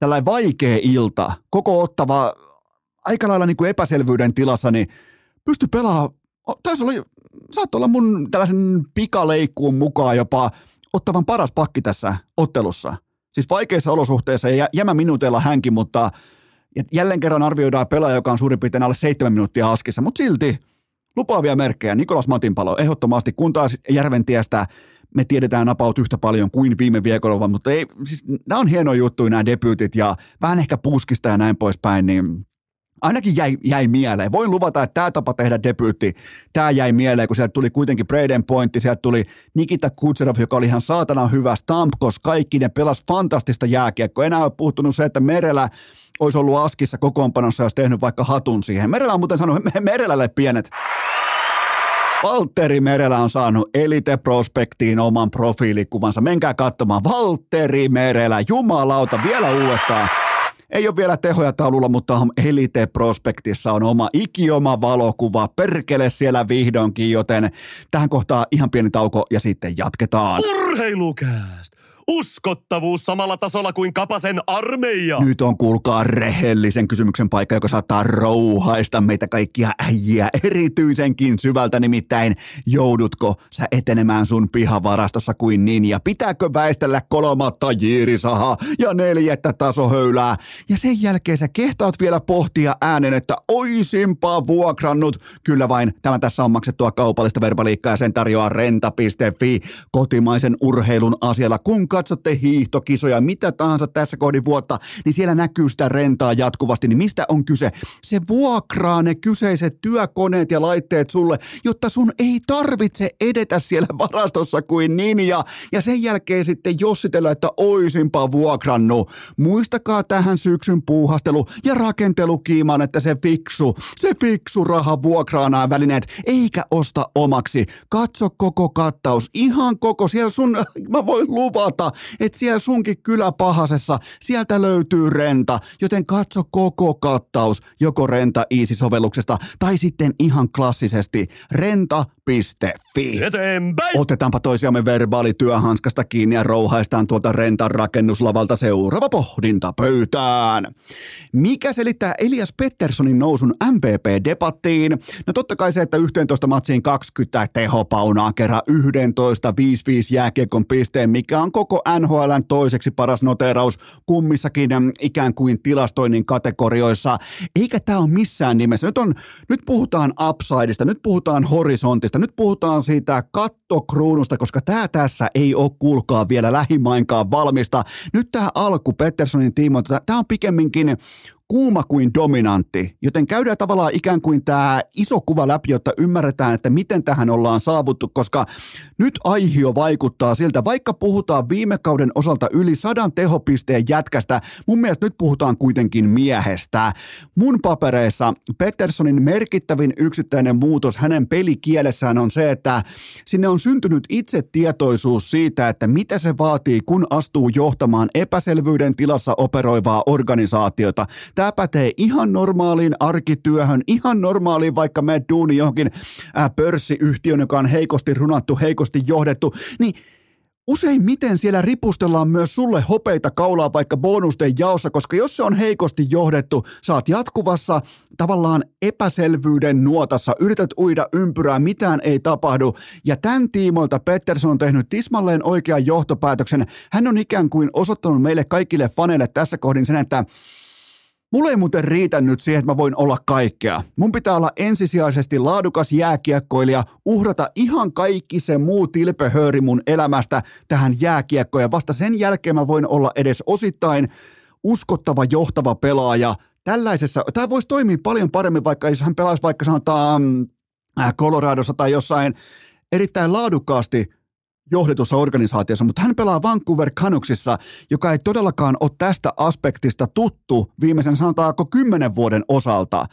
tällainen vaikea ilta, koko ottava aika lailla niin kuin epäselvyyden tilassa, niin pysty pelaamaan, saattoi olla mun tällaisen pikaleikkuun mukaan jopa ottavan paras pakki tässä ottelussa. Siis vaikeissa olosuhteissa ja jämäminuuteilla hänkin, mutta jälleen kerran arvioidaan pelaaja, joka on suurin piirtein alle 7 minuuttia askissa, mutta silti lupaavia merkkejä. Nikolas Matinpalo ehdottomasti, kun taas Järventiestä me tiedetään napaut yhtä paljon kuin viime viikolla, mutta ei, siis nämä on hienoja juttuja nämä debyytit ja vähän ehkä puskista ja näin poispäin, niin ainakin jäi mieleen. Voin luvata, että tämä tapa tehdä debyytti, tämä jäi mieleen, kun sieltä tuli kuitenkin Brayden Pointti, sieltä tuli Nikita Kutserov, joka oli ihan saatanan hyvä, Stamkos, kaikki ne pelasi fantastista jääkiekkoa. Enää on puuttunut se, että Merelä olisi ollut askissa kokoonpanossa, jos tehnyt vaikka hatun siihen. Merelä on muuten sanonut Merelälle pienet. Valteri Merelä on saanut Elite Prospectiin oman profiilikuvansa. Menkää katsomaan. Valteri Merelä, jumalauta, vielä uudestaan. Ei ole vielä tehoja taululla, mutta Elite Prospectissa on oma ikioma valokuva. Perkele siellä vihdoinkin, joten tähän kohtaan ihan pieni tauko ja sitten jatketaan. Urheilukääst! Uskottavuus samalla tasolla kuin Kapasen armeija. Nyt on kuulkaa rehellisen kysymyksen paikka, joka saattaa rouhaista meitä kaikkia äijiä erityisenkin syvältä. Nimittäin, joudutko sä etenemään sun pihavarastossa kuin ninja? Pitääkö väistellä 3. jiirisahaa ja 4. tasohöylää? Ja sen jälkeen sä kehtaat vielä pohtia äänen, että oisinpa vuokrannut. Kyllä vain, tämä tässä on maksettua kaupallista verbaliikkaa ja sen tarjoaa renta.fi, kotimaisen urheilun asialla. Kun katsotte hiihtokisoja, mitä tahansa tässä kohdin vuotta, niin siellä näkyy sitä rentaa jatkuvasti. Niin mistä on kyse? Se vuokraa ne kyseiset työkoneet ja laitteet sulle, jotta sun ei tarvitse edetä siellä varastossa kuin ninja. Ja sen jälkeen sitten jossitella, että oisinpa vuokrannut. Muistakaa tähän syksyn puuhastelu ja rakentelukiiman, että se fiksu raha vuokraa nämä välineet, eikä osta omaksi. Katso koko kattaus, ihan koko, siellä sun, mä voin luvata, että siellä sunkin kyläpahasessa, sieltä löytyy renta, joten katso koko kattaus, joko Renta Easy-sovelluksesta tai sitten ihan klassisesti renta.fi. Eteenpäin. Otetaanpa toisiamme verbaalityöhanskasta kiinni ja rouhaistaan tuolta rentan rakennuslavalta seuraava pohdinta pöytään. Mikä selittää Elias Petterssonin nousun MVP-debattiin? No totta kai se, että 11 matsiin 20 tehopaunaa kerran 11,55 jääkiekon pisteen, mikä on koko NHL:n toiseksi paras noteeraus kummissakin ikään kuin tilastoinnin kategorioissa. Eikä tämä ole missään nimessä. Nyt puhutaan upsidesta, nyt puhutaan horisontista, nyt puhutaan siitä kattokruunusta, koska tämä tässä ei ole kuulkaa vielä lähimainkaan valmista. Nyt tämä alku Petterssonin tiimoilta, tämä on pikemminkin kuuma kuin dominantti, joten käydään tavallaan ikään kuin tämä iso kuva läpi, jotta ymmärretään, että miten tähän ollaan saavuttu, koska nyt aihio vaikuttaa siltä, vaikka puhutaan viime kauden osalta yli 100 tehopisteen jätkästä, mun mielestä nyt puhutaan kuitenkin miehestä. Mun papereissa Petterssonin merkittävin yksittäinen muutos hänen pelikielessään on se, että sinne on syntynyt itsetietoisuus siitä, että mitä se vaatii, kun astuu johtamaan epäselvyyden tilassa operoivaa organisaatiota. Tämä pätee ihan normaaliin arkityöhön, ihan normaaliin vaikka menet duuni johonkin pörssiyhtiön, joka on heikosti runattu, heikosti johdettu, niin useimmiten siellä ripustellaan myös sulle hopeita kaulaa vaikka bonusten jaossa, koska jos se on heikosti johdettu, sä oot jatkuvassa tavallaan epäselvyyden nuotassa, yrität uida ympyrää, mitään ei tapahdu. Ja tämän tiimoilta Pettersson on tehnyt tismalleen oikean johtopäätöksen. Hän on ikään kuin osoittanut meille kaikille faneille tässä kohdin sen, että mulla ei muuten riitä nyt siihen, että mä voin olla kaikkea. Mun pitää olla ensisijaisesti laadukas jääkiekkoilija, uhrata ihan kaikki se muu tilpehööri mun elämästä tähän jääkiekkoon. Ja vasta sen jälkeen mä voin olla edes osittain uskottava, johtava pelaaja. Tällaisessa, tää voisi toimia paljon paremmin, vaikka jos hän pelaisi vaikka sanotaan Coloradossa tai jossain erittäin laadukkaasti johdetussa organisaatiossa, mutta hän pelaa Vancouver Canucksissa, joka ei todellakaan ole tästä aspektista tuttu viimeisen sanotaanko 10 vuoden osalta.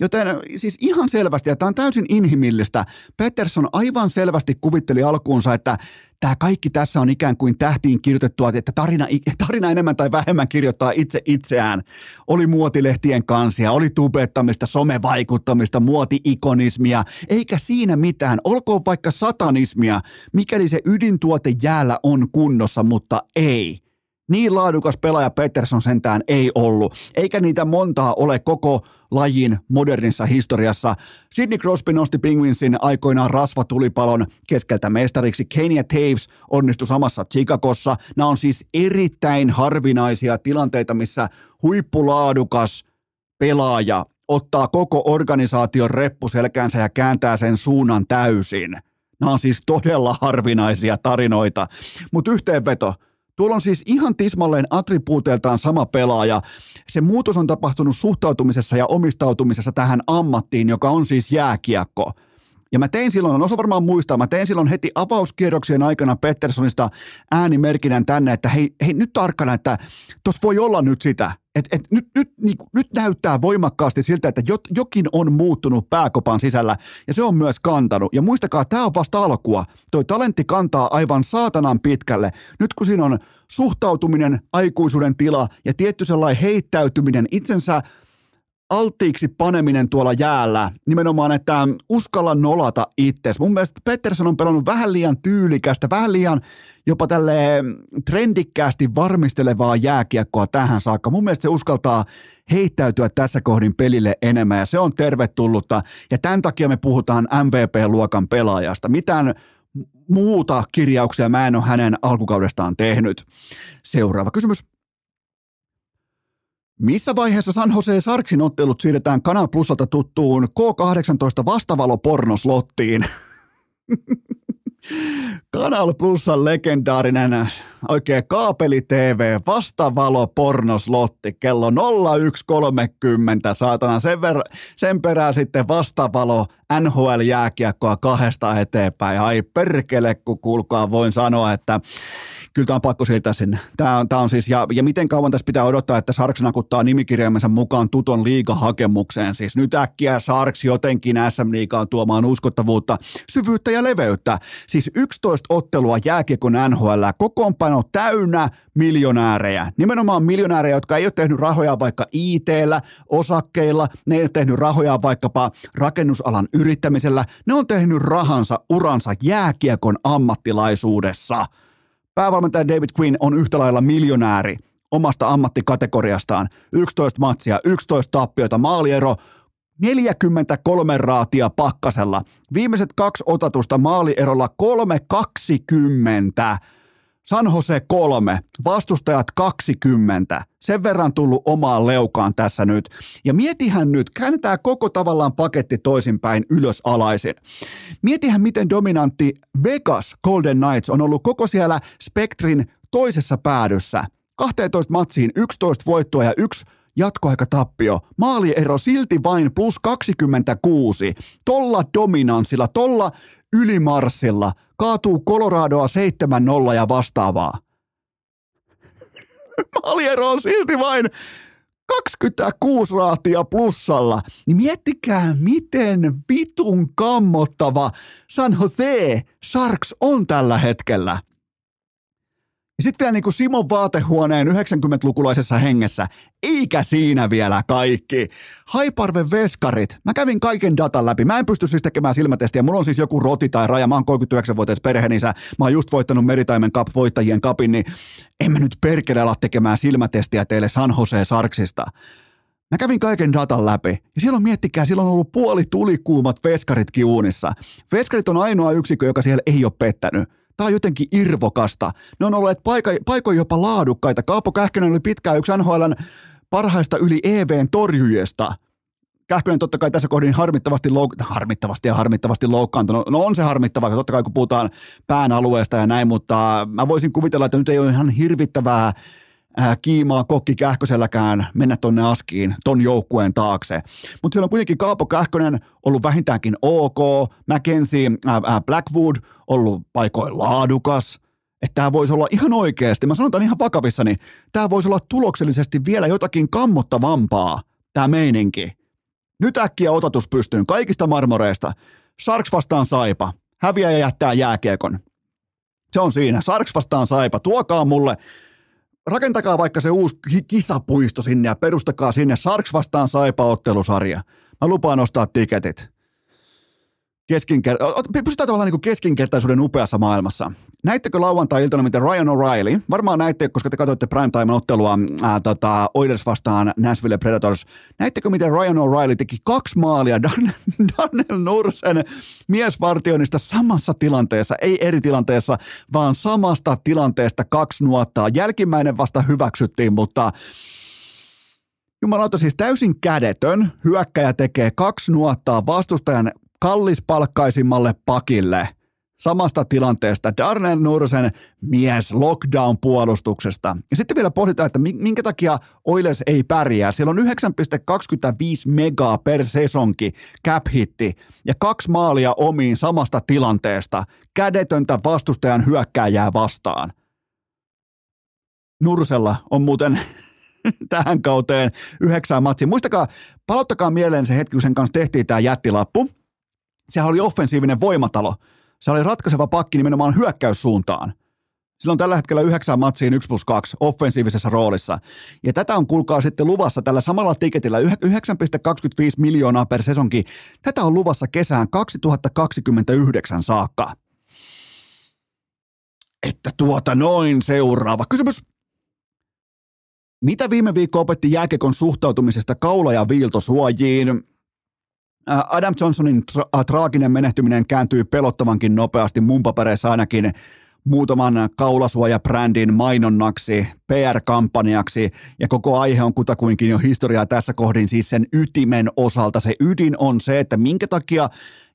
Joten siis ihan selvästi, ja tämä on täysin inhimillistä, Pettersson aivan selvästi kuvitteli alkuunsa, että tämä kaikki tässä on ikään kuin tähtiin kirjoitettua, että tarina enemmän tai vähemmän kirjoittaa itse itseään. Oli muotilehtien kansia, oli tubettamista, somevaikuttamista, muoti-ikonismia, eikä siinä mitään. Olkoon vaikka satanismia, mikäli se ydintuote jäällä on kunnossa, mutta ei. Niin laadukas pelaaja Pettersson sentään ei ollut, eikä niitä montaa ole koko lajin modernissa historiassa. Sidney Crosby nosti Penguinsin aikoinaan rasvatulipalon keskeltä mestariksi. Kane ja Taves onnistui samassa Chicagossa. Nämä on siis erittäin harvinaisia tilanteita, missä huippulaadukas pelaaja ottaa koko organisaation reppuselkäänsä ja kääntää sen suunnan täysin. Nämä on siis todella harvinaisia tarinoita, mutta yhteenveto. Tuolla on siis ihan tismalleen attribuuteiltaan sama pelaaja. Se muutos on tapahtunut suhtautumisessa ja omistautumisessa tähän ammattiin, joka on siis jääkiekko. Ja mä tein silloin, osa varmaan muistaa, mä tein silloin heti avauskierroksien aikana Petterssonista äänimerkinnän tänne, että hei nyt tarkkana, että tossa voi olla nyt sitä. Nyt näyttää voimakkaasti siltä, että jokin on muuttunut pääkopan sisällä ja se on myös kantanut. Ja muistakaa, tämä on vasta alkua. Toi talentti kantaa aivan saatanan pitkälle. Nyt kun siinä on suhtautuminen, aikuisuuden tila ja tietty sellainen heittäytyminen, itsensä alttiiksi paneminen tuolla jäällä, nimenomaan, että uskalla nolata itsesi. Mun mielestä Pettersson on pelannut vähän liian tyylikästä, vähän liian jopa tälleen trendikkäästi varmistelevaa jääkiekkoa tähän saakka. Mun mielestä se uskaltaa heittäytyä tässä kohdin pelille enemmän ja se on tervetullutta. Ja tämän takia me puhutaan MVP-luokan pelaajasta. Mitään muuta kirjauksia mä en ole hänen alkukaudestaan tehnyt. Seuraava kysymys. Missä vaiheessa San Jose Sharksin ottelut siirretään Kanal Plusalta tuttuun K18 vastavalopornoslottiin? K18 Kanal Plusan legendaarinen oikein kaapeli-tv, vastavalo pornoslotti kello 01.30, saatana sen perään sitten vastavalo NHL-jääkiekkoa 2 eteenpäin. Ai perkele, kun kuulkaa voin sanoa, että kyllä tämä on pakko siirtää sinne. Tämä on siis, ja miten kauan tässä pitää odottaa, että Sharks nakuttaa nimikirjaimensa mukaan Tuton liigahakemukseen. Siis nyt äkkiä Sharks jotenkin SM-liigaan tuomaan uskottavuutta, syvyyttä ja leveyttä. Siis 11 ottelua jääkiekon NHL, kokoonpano täynnä miljonäärejä. Nimenomaan miljonäärejä, jotka ei ole tehnyt rahoja vaikka IT-llä, osakkeilla, ne ei ole tehnyt rahoja vaikkapa rakennusalan yrittämisellä. Ne on tehnyt rahansa, uransa jääkiekon ammattilaisuudessa. Päävalmentaja David Quinn on yhtä lailla miljonääri omasta ammattikategoriastaan. 11 matsia, 11 tappiota, maaliero 43 raatia pakkasella. Viimeiset 2 otatusta maalierolla 3-20. San Jose 3, vastustajat 20. Sen verran tullut omaan leukaan tässä nyt. Ja mietihän nyt, käännetään koko tavallaan paketti toisinpäin ylösalaisin. Mietihän, miten dominantti Vegas Golden Knights on ollut koko siellä spektrin toisessa päädyssä. 12 matsiin, 11 voittoa ja 1 jatkoaikatappio. Maaliero silti vain +26. Tolla dominanssilla, tolla ylimarssilla kaatuu Coloradoa 7-0 ja vastaavaa. Maaliero on silti vain 26 raatia plussalla. Niin miettikää, miten vitun kammottava San Jose Sharks on tällä hetkellä. Ja sitten vielä niin kuin Simon vaatehuoneen 90-lukulaisessa hengessä. Eikä siinä vielä kaikki. Haiparven veskarit. Mä kävin kaiken datan läpi. Mä en pysty siis tekemään silmätestiä. Mulla on siis joku roti tai raja. Mä oon 39-vuotias perheenisä. Mä oon just voittanut Meritaimen Cup, voittajien cupin, niin en mä nyt perkele ala tekemään silmätestiä teille San Jose Sharksista. Mä kävin kaiken datan läpi, ja siellä on, miettikää, siellä on ollut puoli tulikuumat veskaritkin uunissa. Veskarit on ainoa yksikö, joka siellä ei ole pettänyt. Tää on jotenkin irvokasta. Ne on olleet paikoin jopa laadukkaita. Kaapo Kähkönen oli pitkään yksi NHL:n parhaista yli EV:n torjujista. Kähkönen totta kai tässä kohdin harmittavasti loukkaantunut. No on se harmittavaa, totta kai kun puhutaan pään alueesta ja näin, mutta mä voisin kuvitella, että nyt ei ole ihan hirvittävää kiimaa kokki Kähköselläkään mennä tonne askiin, ton joukkueen taakse. Mutta siellä on kuitenkin Kaapo Kähkönen ollut vähintäänkin ok, Mackenzie Blackwood ollut paikoin laadukas, että tämä voisi olla ihan oikeasti, mä sanon tämän ihan vakavissani, tämä voisi olla tuloksellisesti vielä jotakin kammottavampaa, tämä meininki. Nyt äkkiä otatus pystyyn kaikista marmoreista. Sharks vastaan Saipa, häviää ja jättää jääkiekon. Se on siinä, Sharks vastaan Saipa, tuokaa mulle. Rakentakaa vaikka se uusi kisapuisto sinne ja perustakaa sinne Sharks vastaan Saipa-ottelusarja. Mä lupaan ostaa tiketit. Pysytään tavallaan niin kuin keskinkertaisuuden upeassa maailmassa. Näittekö lauantai-iltana, miten Ryan O'Reilly, varmaan näitte, koska te katsoitte primetime-ottelua Oilers vastaan Nashville Predators, näittekö, miten Ryan O'Reilly teki 2 maalia Darnell Nursen miesvartioinnista samassa tilanteessa, ei eri tilanteessa, vaan samasta tilanteesta 2 nuottaa. Jälkimmäinen vasta hyväksyttiin, mutta jumalauta, siis täysin kädetön hyökkäjä tekee 2 nuottaa vastustajan kallispalkkaisimmalle pakille samasta tilanteesta. Darnell Nursen mies lockdown-puolustuksesta. Ja sitten vielä pohditaan, että minkä takia Oilers ei pärjää. Siellä on 9,25 megaa per sesonki cap-hitti ja 2 maalia omiin samasta tilanteesta. Kädetöntä vastustajan hyökkääjää vastaan. Nursella on muuten tähän kauteen 9 matsia. Muistakaa, palauttakaa mieleen se hetki, kun sen kanssa tehtiin tämä jättilappu. Sehän oli offensiivinen voimatalo. Se oli ratkaiseva pakki nimenomaan hyökkäyssuuntaan. Sillä on tällä hetkellä 9 matsiin 1+2 offensiivisessa roolissa. Ja tätä on, kuulkaa, sitten luvassa tällä samalla tiketillä 9,25 miljoonaa per sesonki. Tätä on luvassa kesään 2029 saakka. Että seuraava kysymys. Mitä viime viikko opetti jääkiekon suhtautumisesta kaula- ja viiltosuojiin? Adam Johnsonin traaginen menehtyminen kääntyy pelottavankin nopeasti mun papereissa ainakin muutaman kaulasuojabrändin mainonnaksi, PR-kampanjaksi, ja koko aihe on kutakuinkin jo historiaa tässä kohdin, siis sen ytimen osalta. Se ydin on se, että minkä takia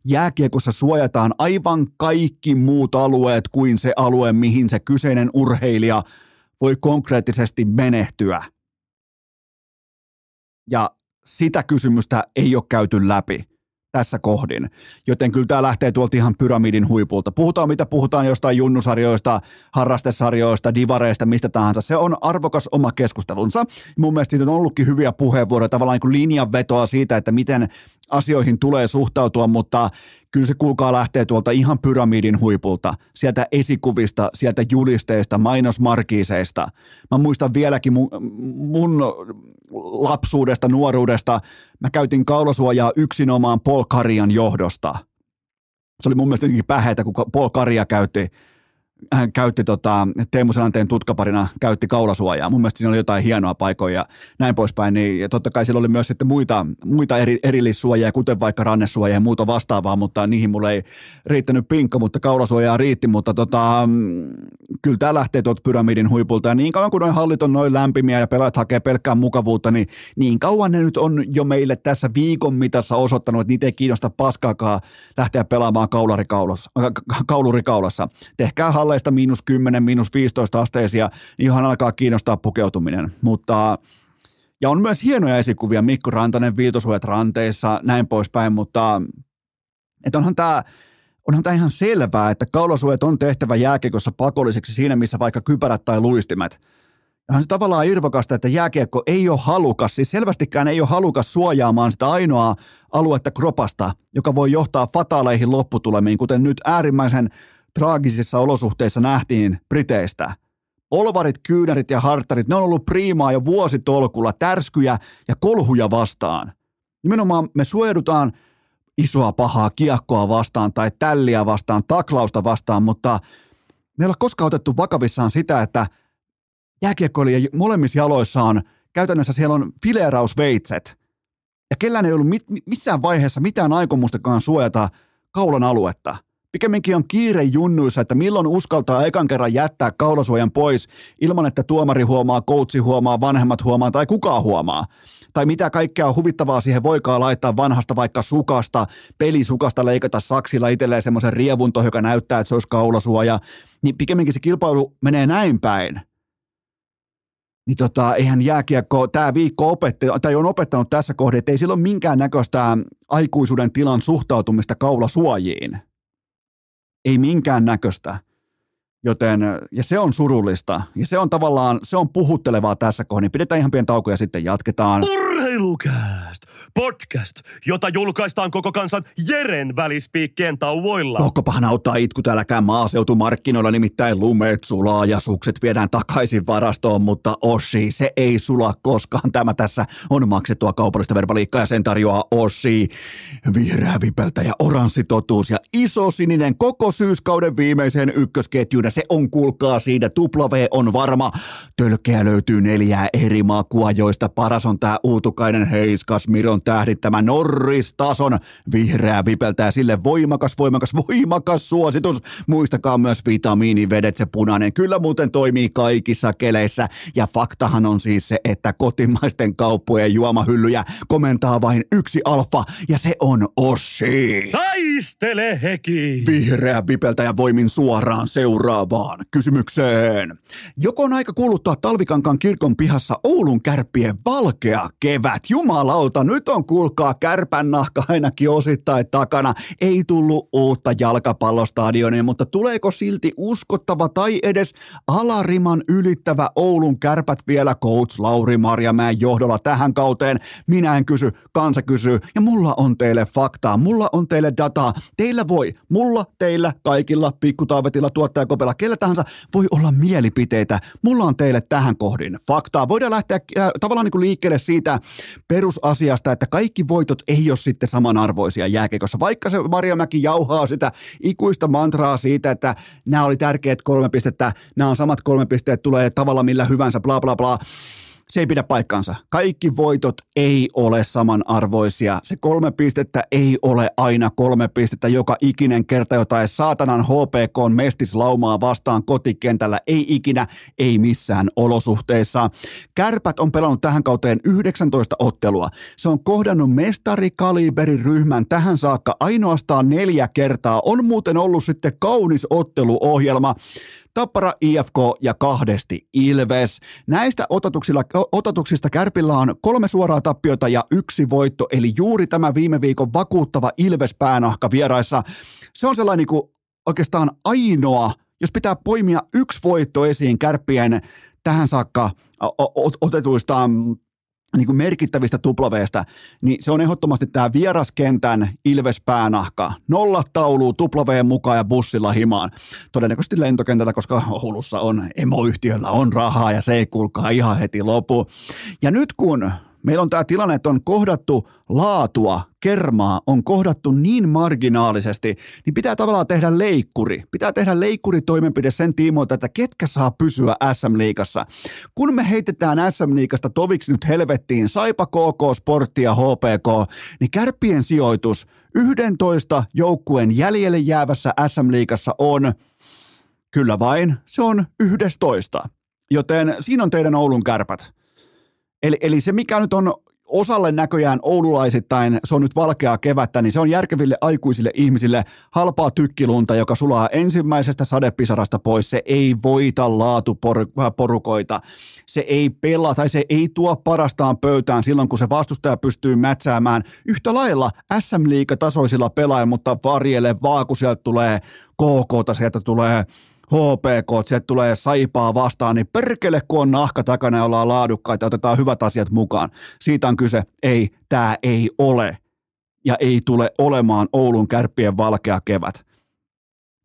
jääkiekossa suojataan aivan kaikki muut alueet kuin se alue, mihin se kyseinen urheilija voi konkreettisesti menehtyä. Ja sitä kysymystä ei ole käyty läpi tässä kohdin, joten kyllä tämä lähtee tuolta ihan pyramidin huipulta. Puhutaan mitä puhutaan jostain junnusarjoista, harrastesarjoista, divareista, mistä tahansa. Se on arvokas oma keskustelunsa. Mun mielestä siitä on ollutkin hyviä puheenvuoroja, tavallaan niin linjanvetoa siitä, että miten asioihin tulee suhtautua, mutta kyllä se kuulkaa lähtee tuolta ihan pyramidin huipulta, sieltä esikuvista, sieltä julisteista, mainosmarkiiseista. Mä muistan vieläkin mun lapsuudesta, nuoruudesta, mä käytin kaulasuojaa yksinomaan Paul Karian johdosta. Se oli mun mielestä jotenkin päheitä, kun Paul Karia käytti Teemu Sananteen tutkaparina käytti kaulasuojaa. Mun mielestä siinä oli jotain hienoa paikoja ja näin poispäin. Niin, ja totta kai siellä oli myös sitten muita erillissuojia, kuten vaikka rannesuojia ja muuta vastaavaa, mutta niihin mulle ei riittänyt pinkka, mutta kaulasuojaa riitti. Mutta kyllä tämä lähtee tuolta pyramidin huipulta. Ja niin kauan kuin noin hallit on noin lämpimiä ja pelaat hakee pelkkää mukavuutta, niin kauan ne nyt on jo meille tässä viikon mitassa osoittanut, että niitä ei kiinnosta paskaakaan lähteä pelaamaan kaulurikaulassa. Tehkää halleista -10, -15 asteisia, niin ihan alkaa kiinnostaa pukeutuminen. Ja on myös hienoja esikuvia, Mikko Rantanen, viitosuojat ranteissa, näin poispäin, mutta et onhan tämä ihan selvää, että kaulasuojat on tehtävä jääkiekossa pakolliseksi siinä, missä vaikka kypärät tai luistimet. Ja on se tavallaan irvokasta, että jääkiekko ei ole halukas, siis selvästikään ei ole halukas suojaamaan sitä ainoaa aluetta kropasta, joka voi johtaa fataaleihin lopputulemiin, kuten nyt äärimmäisen traagisissa olosuhteissa nähtiin Briteistä. Olvarit, kyynärit ja harttarit, ne on ollut priimaa jo vuositolkulla tärskyjä ja kolhuja vastaan. Nimenomaan me suojadutaan isoa pahaa kiekkoa vastaan tai tälliä vastaan, taklausta vastaan, mutta me ei ole koskaan otettu vakavissaan sitä, että jääkiekkoilija molemmissa jaloissa on, käytännössä siellä on fileerausveitset. Ja kellään ei ollut missään vaiheessa mitään aikomustakaan suojata kaulan aluetta. Pikemminkin on kiire junnuissa, että milloin uskaltaa ekan kerran jättää kaulasuojan pois ilman, että tuomari huomaa, koutsi huomaa, vanhemmat huomaa tai kukaan huomaa. Tai mitä kaikkea huvittavaa siihen voikaan laittaa vanhasta vaikka sukasta, pelisukasta leikata saksilla itselleen semmoisen rievunto, joka näyttää, että se olisi kaulasuoja. Niin pikemminkin se kilpailu menee näin päin. Niin eihän jääkiekko, tämä viikko on opettanut tässä kohdassa, että ei sillä ole minkäännäköistä aikuisuuden tilan suhtautumista kaulasuojiin. Ei minkään näköistä, joten, ja se on surullista, ja se on tavallaan, se on puhuttelevaa tässä kohdassa, niin pidetään ihan pieni tauko ja sitten jatketaan. Urheilukääst, podcast, jota julkaistaan koko kansan Jeren välispiikkien tauvoilla. Tohkopahan auttaa itku täälläkään maaseutumarkkinoilla, nimittäin lumeet sulaa ja sukset viedään takaisin varastoon, mutta Oshee, se ei sula koskaan. Tämä tässä on maksettua kaupallista verbaliikkaa ja sen tarjoaa Oshee, vihreä vipeltä ja oranssitotuus ja iso sininen koko syyskauden viimeiseen ykkösketjunä. Se on, kuulkaa, siitä W on varma. Tölkeä löytyy 4 eri makua, joista paras on tää uutukainen Heiskas Miron tähdittämä Norris-tason vihreä vipeltää, sille voimakas suositus. Muistakaa myös vitamiinivedet, se punainen kyllä muuten toimii kaikissa keleissä. Ja faktahan on siis se, että kotimaisten kauppojen juomahyllyjä komentaa vain yksi alfa, ja se on Oshee. Taistele heki! Vihreä vipeltäjä voimin suoraan seuraavaan kysymykseen. Joko on aika kuuluttaa Talvikankaan kirkon pihassa Oulun Kärppien valkea kevät? Jumalauta, nyt on kuulkaa Kärpän nahka ainakin osittain takana. Ei tullut uutta jalkapallostadionia, mutta tuleeko silti uskottava tai edes alariman ylittävä Oulun Kärpät vielä coach Lauri Marjamäen johdolla tähän kauteen? Minä en kysy, kansa kysyy, ja mulla on teille faktaa, mulla on teille dataa. Teillä voi, mulla, teillä, kaikilla, pikkutaavetilla, tuottajakopella, kellä tahansa voi olla mielipiteitä. Mulla on teille tähän kohdin faktaa. Voidaan lähteä tavallaan niin kuin liikkeelle siitä perusasiasta, että kaikki voitot ei ole sitten samanarvoisia jääkiekossa, vaikka se Marjamäki jauhaa sitä ikuista mantraa siitä, että nämä oli tärkeät 3 pistettä, nämä on samat 3 pisteet, tulee tavalla millä hyvänsä, bla bla bla. Se ei pidä paikkaansa. Kaikki voitot ei ole samanarvoisia. Se 3 pistettä ei ole aina 3 pistettä joka ikinen kerta, jota ei saatanan HPK:n mestislaumaa vastaan kotikentällä. Ei ikinä, ei missään olosuhteissa. Kärpät on pelannut tähän kauteen 19 ottelua. Se on kohdannut mestarikaliberin ryhmän tähän saakka ainoastaan 4 kertaa. On muuten ollut sitten kaunis otteluohjelma. Tappara, IFK ja 2 Ilves. Näistä ototuksista Kärpillä on 3 suoraa tappiota ja 1 voitto, eli juuri tämä viime viikon vakuuttava Ilves-päänahka vieraissa. Se on sellainen kuin oikeastaan ainoa, jos pitää poimia 1 voitto esiin Kärppien tähän saakka otetuista niin kuin merkittävistä tuplaveista, niin se on ehdottomasti tämä vieraskentän Ilves-päänahka. 0 taulua tuplaveen mukaan ja bussilla himaan. Todennäköisesti lentokentältä, koska Oulussa on emoyhtiöllä on rahaa ja se ei kuulkaa ihan heti lopu. Ja nyt kun meillä on tämä tilanne, että on kohdattu laatua, kermaa, on kohdattu niin marginaalisesti, niin pitää tavallaan tehdä leikkuri. Pitää tehdä leikkuritoimenpide sen tiimoilta, että ketkä saa pysyä SM-liigassa. Kun me heitetään SM-liigasta toviksi nyt helvettiin Saipa, KK, Sportti ja HPK, niin Kärppien sijoitus 11 joukkueen jäljelle jäävässä SM-liigassa on, kyllä vain, se on 11. Joten siinä on teidän Oulun Kärpät. Eli se, mikä nyt on osalle näköjään oululaisittain, se on nyt valkeaa kevättä, niin se on järkeville aikuisille ihmisille halpaa tykkilunta, joka sulaa ensimmäisestä sadepisarasta pois. Se ei voita laatuporukoita. Se ei pelaa tai se ei tuo parastaan pöytään silloin, kun se vastustaja pystyy mätsäämään yhtä lailla SM-liigatasoisilla pelaajilla, mutta varjele vaan, kun sieltä tulee KK:ta, sieltä tulee HPK, sieltä tulee Saipaa vastaan, niin perkele, kun on nahka takana ja ollaan laadukkaita, otetaan hyvät asiat mukaan. Siitä on kyse, ei, tämä ei ole ja ei tule olemaan Oulun Kärppien valkea kevät.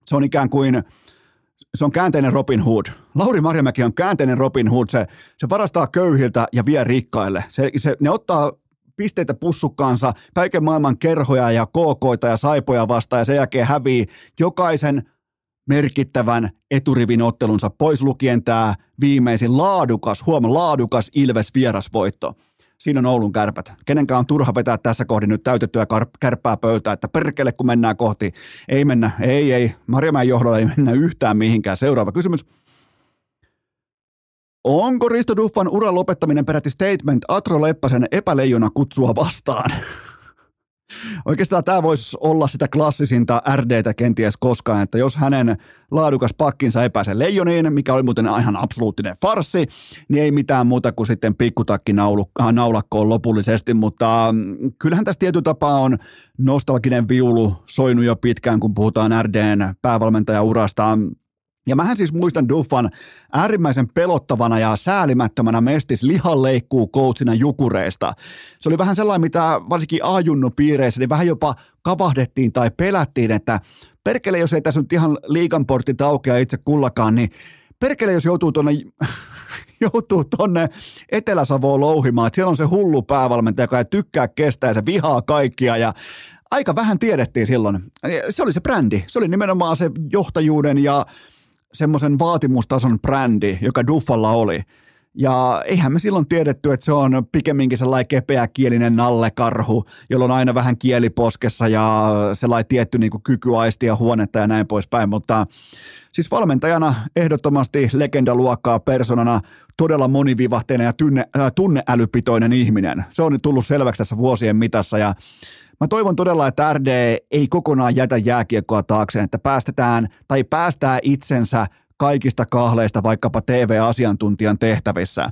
Se on ikään kuin, se on käänteinen Robin Hood. Lauri Marjamäki on käänteinen Robin Hood, se varastaa köyhiltä ja vie rikkaille. Ne ottaa pisteitä pussukkaansa, kaiken maailman kerhoja ja KK:ta ja Saipoja vastaan ja sen jälkeen hävii jokaisen merkittävän eturivin ottelunsa pois lukien tämä viimeisin laadukas Ilves-vierasvoitto. Siinä on Oulun Kärpät. Kenenkään on turha vetää tässä kohdin nyt täytettyä kärppää pöytää, että perkele kun mennään kohti. Ei mennä, ei. Marjamäen johdolla ei mennä yhtään mihinkään. Seuraava kysymys. Onko Risto Duffan uran lopettaminen peräti statement Atro Leppäsen epäleijona kutsua vastaan? Oikeastaan tämä voisi olla sitä klassisinta RD:tä kenties koskaan, että jos hänen laadukas pakkinsa ei pääse leijoniin, mikä oli muuten ihan absoluuttinen farssi, niin ei mitään muuta kuin sitten pikkutakki naulakkoon lopullisesti, mutta kyllähän tässä tietyllä tapaa on nostalginen viulu soinut jo pitkään, kun puhutaan RD:n päävalmentajaurasta. Ja mähän siis muistan Duffan äärimmäisen pelottavana ja säälimättömänä mestis lihanleikkuu coachina Jukureista. Se oli vähän sellainen, mitä varsinkin A-junnupiireissä, niin vähän jopa kavahdettiin tai pelättiin, että perkele, jos ei tässä nyt ihan liigan portit aukea itse kullakaan, niin perkele, jos joutuu tonne Etelä-Savoon louhimaan, että siellä on se hullu päävalmentaja, joka ei tykkää kestää ja se vihaa kaikkia ja aika vähän tiedettiin silloin. Se oli se brändi, se oli nimenomaan se johtajuuden ja semmoisen vaatimustason brändi, joka Duffalla oli. Ja eihän me silloin tiedetty, että se on pikemminkin sellainen kepeäkielinen nallekarhu, jolla on aina vähän kieli poskessa ja sellainen tietty niin kuin kyky aistia huonetta ja näin poispäin. Mutta siis valmentajana ehdottomasti legendaluokkaa persoonana, todella monivivahteinen ja tunneälypitoinen ihminen. Se on tullut selväksi tässä vuosien mitassa ja mä toivon todella, että RD ei kokonaan jätä jääkiekkoa taakseen, että päästää itsensä kaikista kahleista vaikkapa TV-asiantuntijan tehtävissä.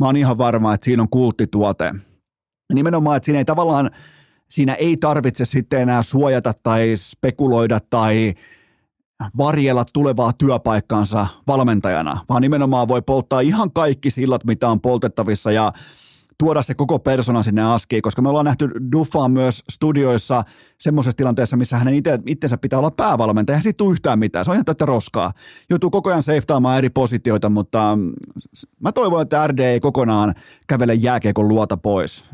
Mä oon ihan varma, että siinä on kulttituote. Nimenomaan, että siinä ei tarvitse sitten enää suojata tai spekuloida tai varjella tulevaa työpaikkaansa valmentajana, vaan nimenomaan voi polttaa ihan kaikki sillat, mitä on poltettavissa ja tuoda se koko persona sinne askiin, koska me ollaan nähty Duffaa myös studioissa semmoisessa tilanteessa, missä hänen itsensä pitää olla päävalmentaja. Hän siitä tule yhtään mitään. Se on ihan täyttä roskaa. Joutuu koko ajan seiftaamaan eri positioita, mutta mä toivon, että RD ei kokonaan kävele jääkiekon luota pois.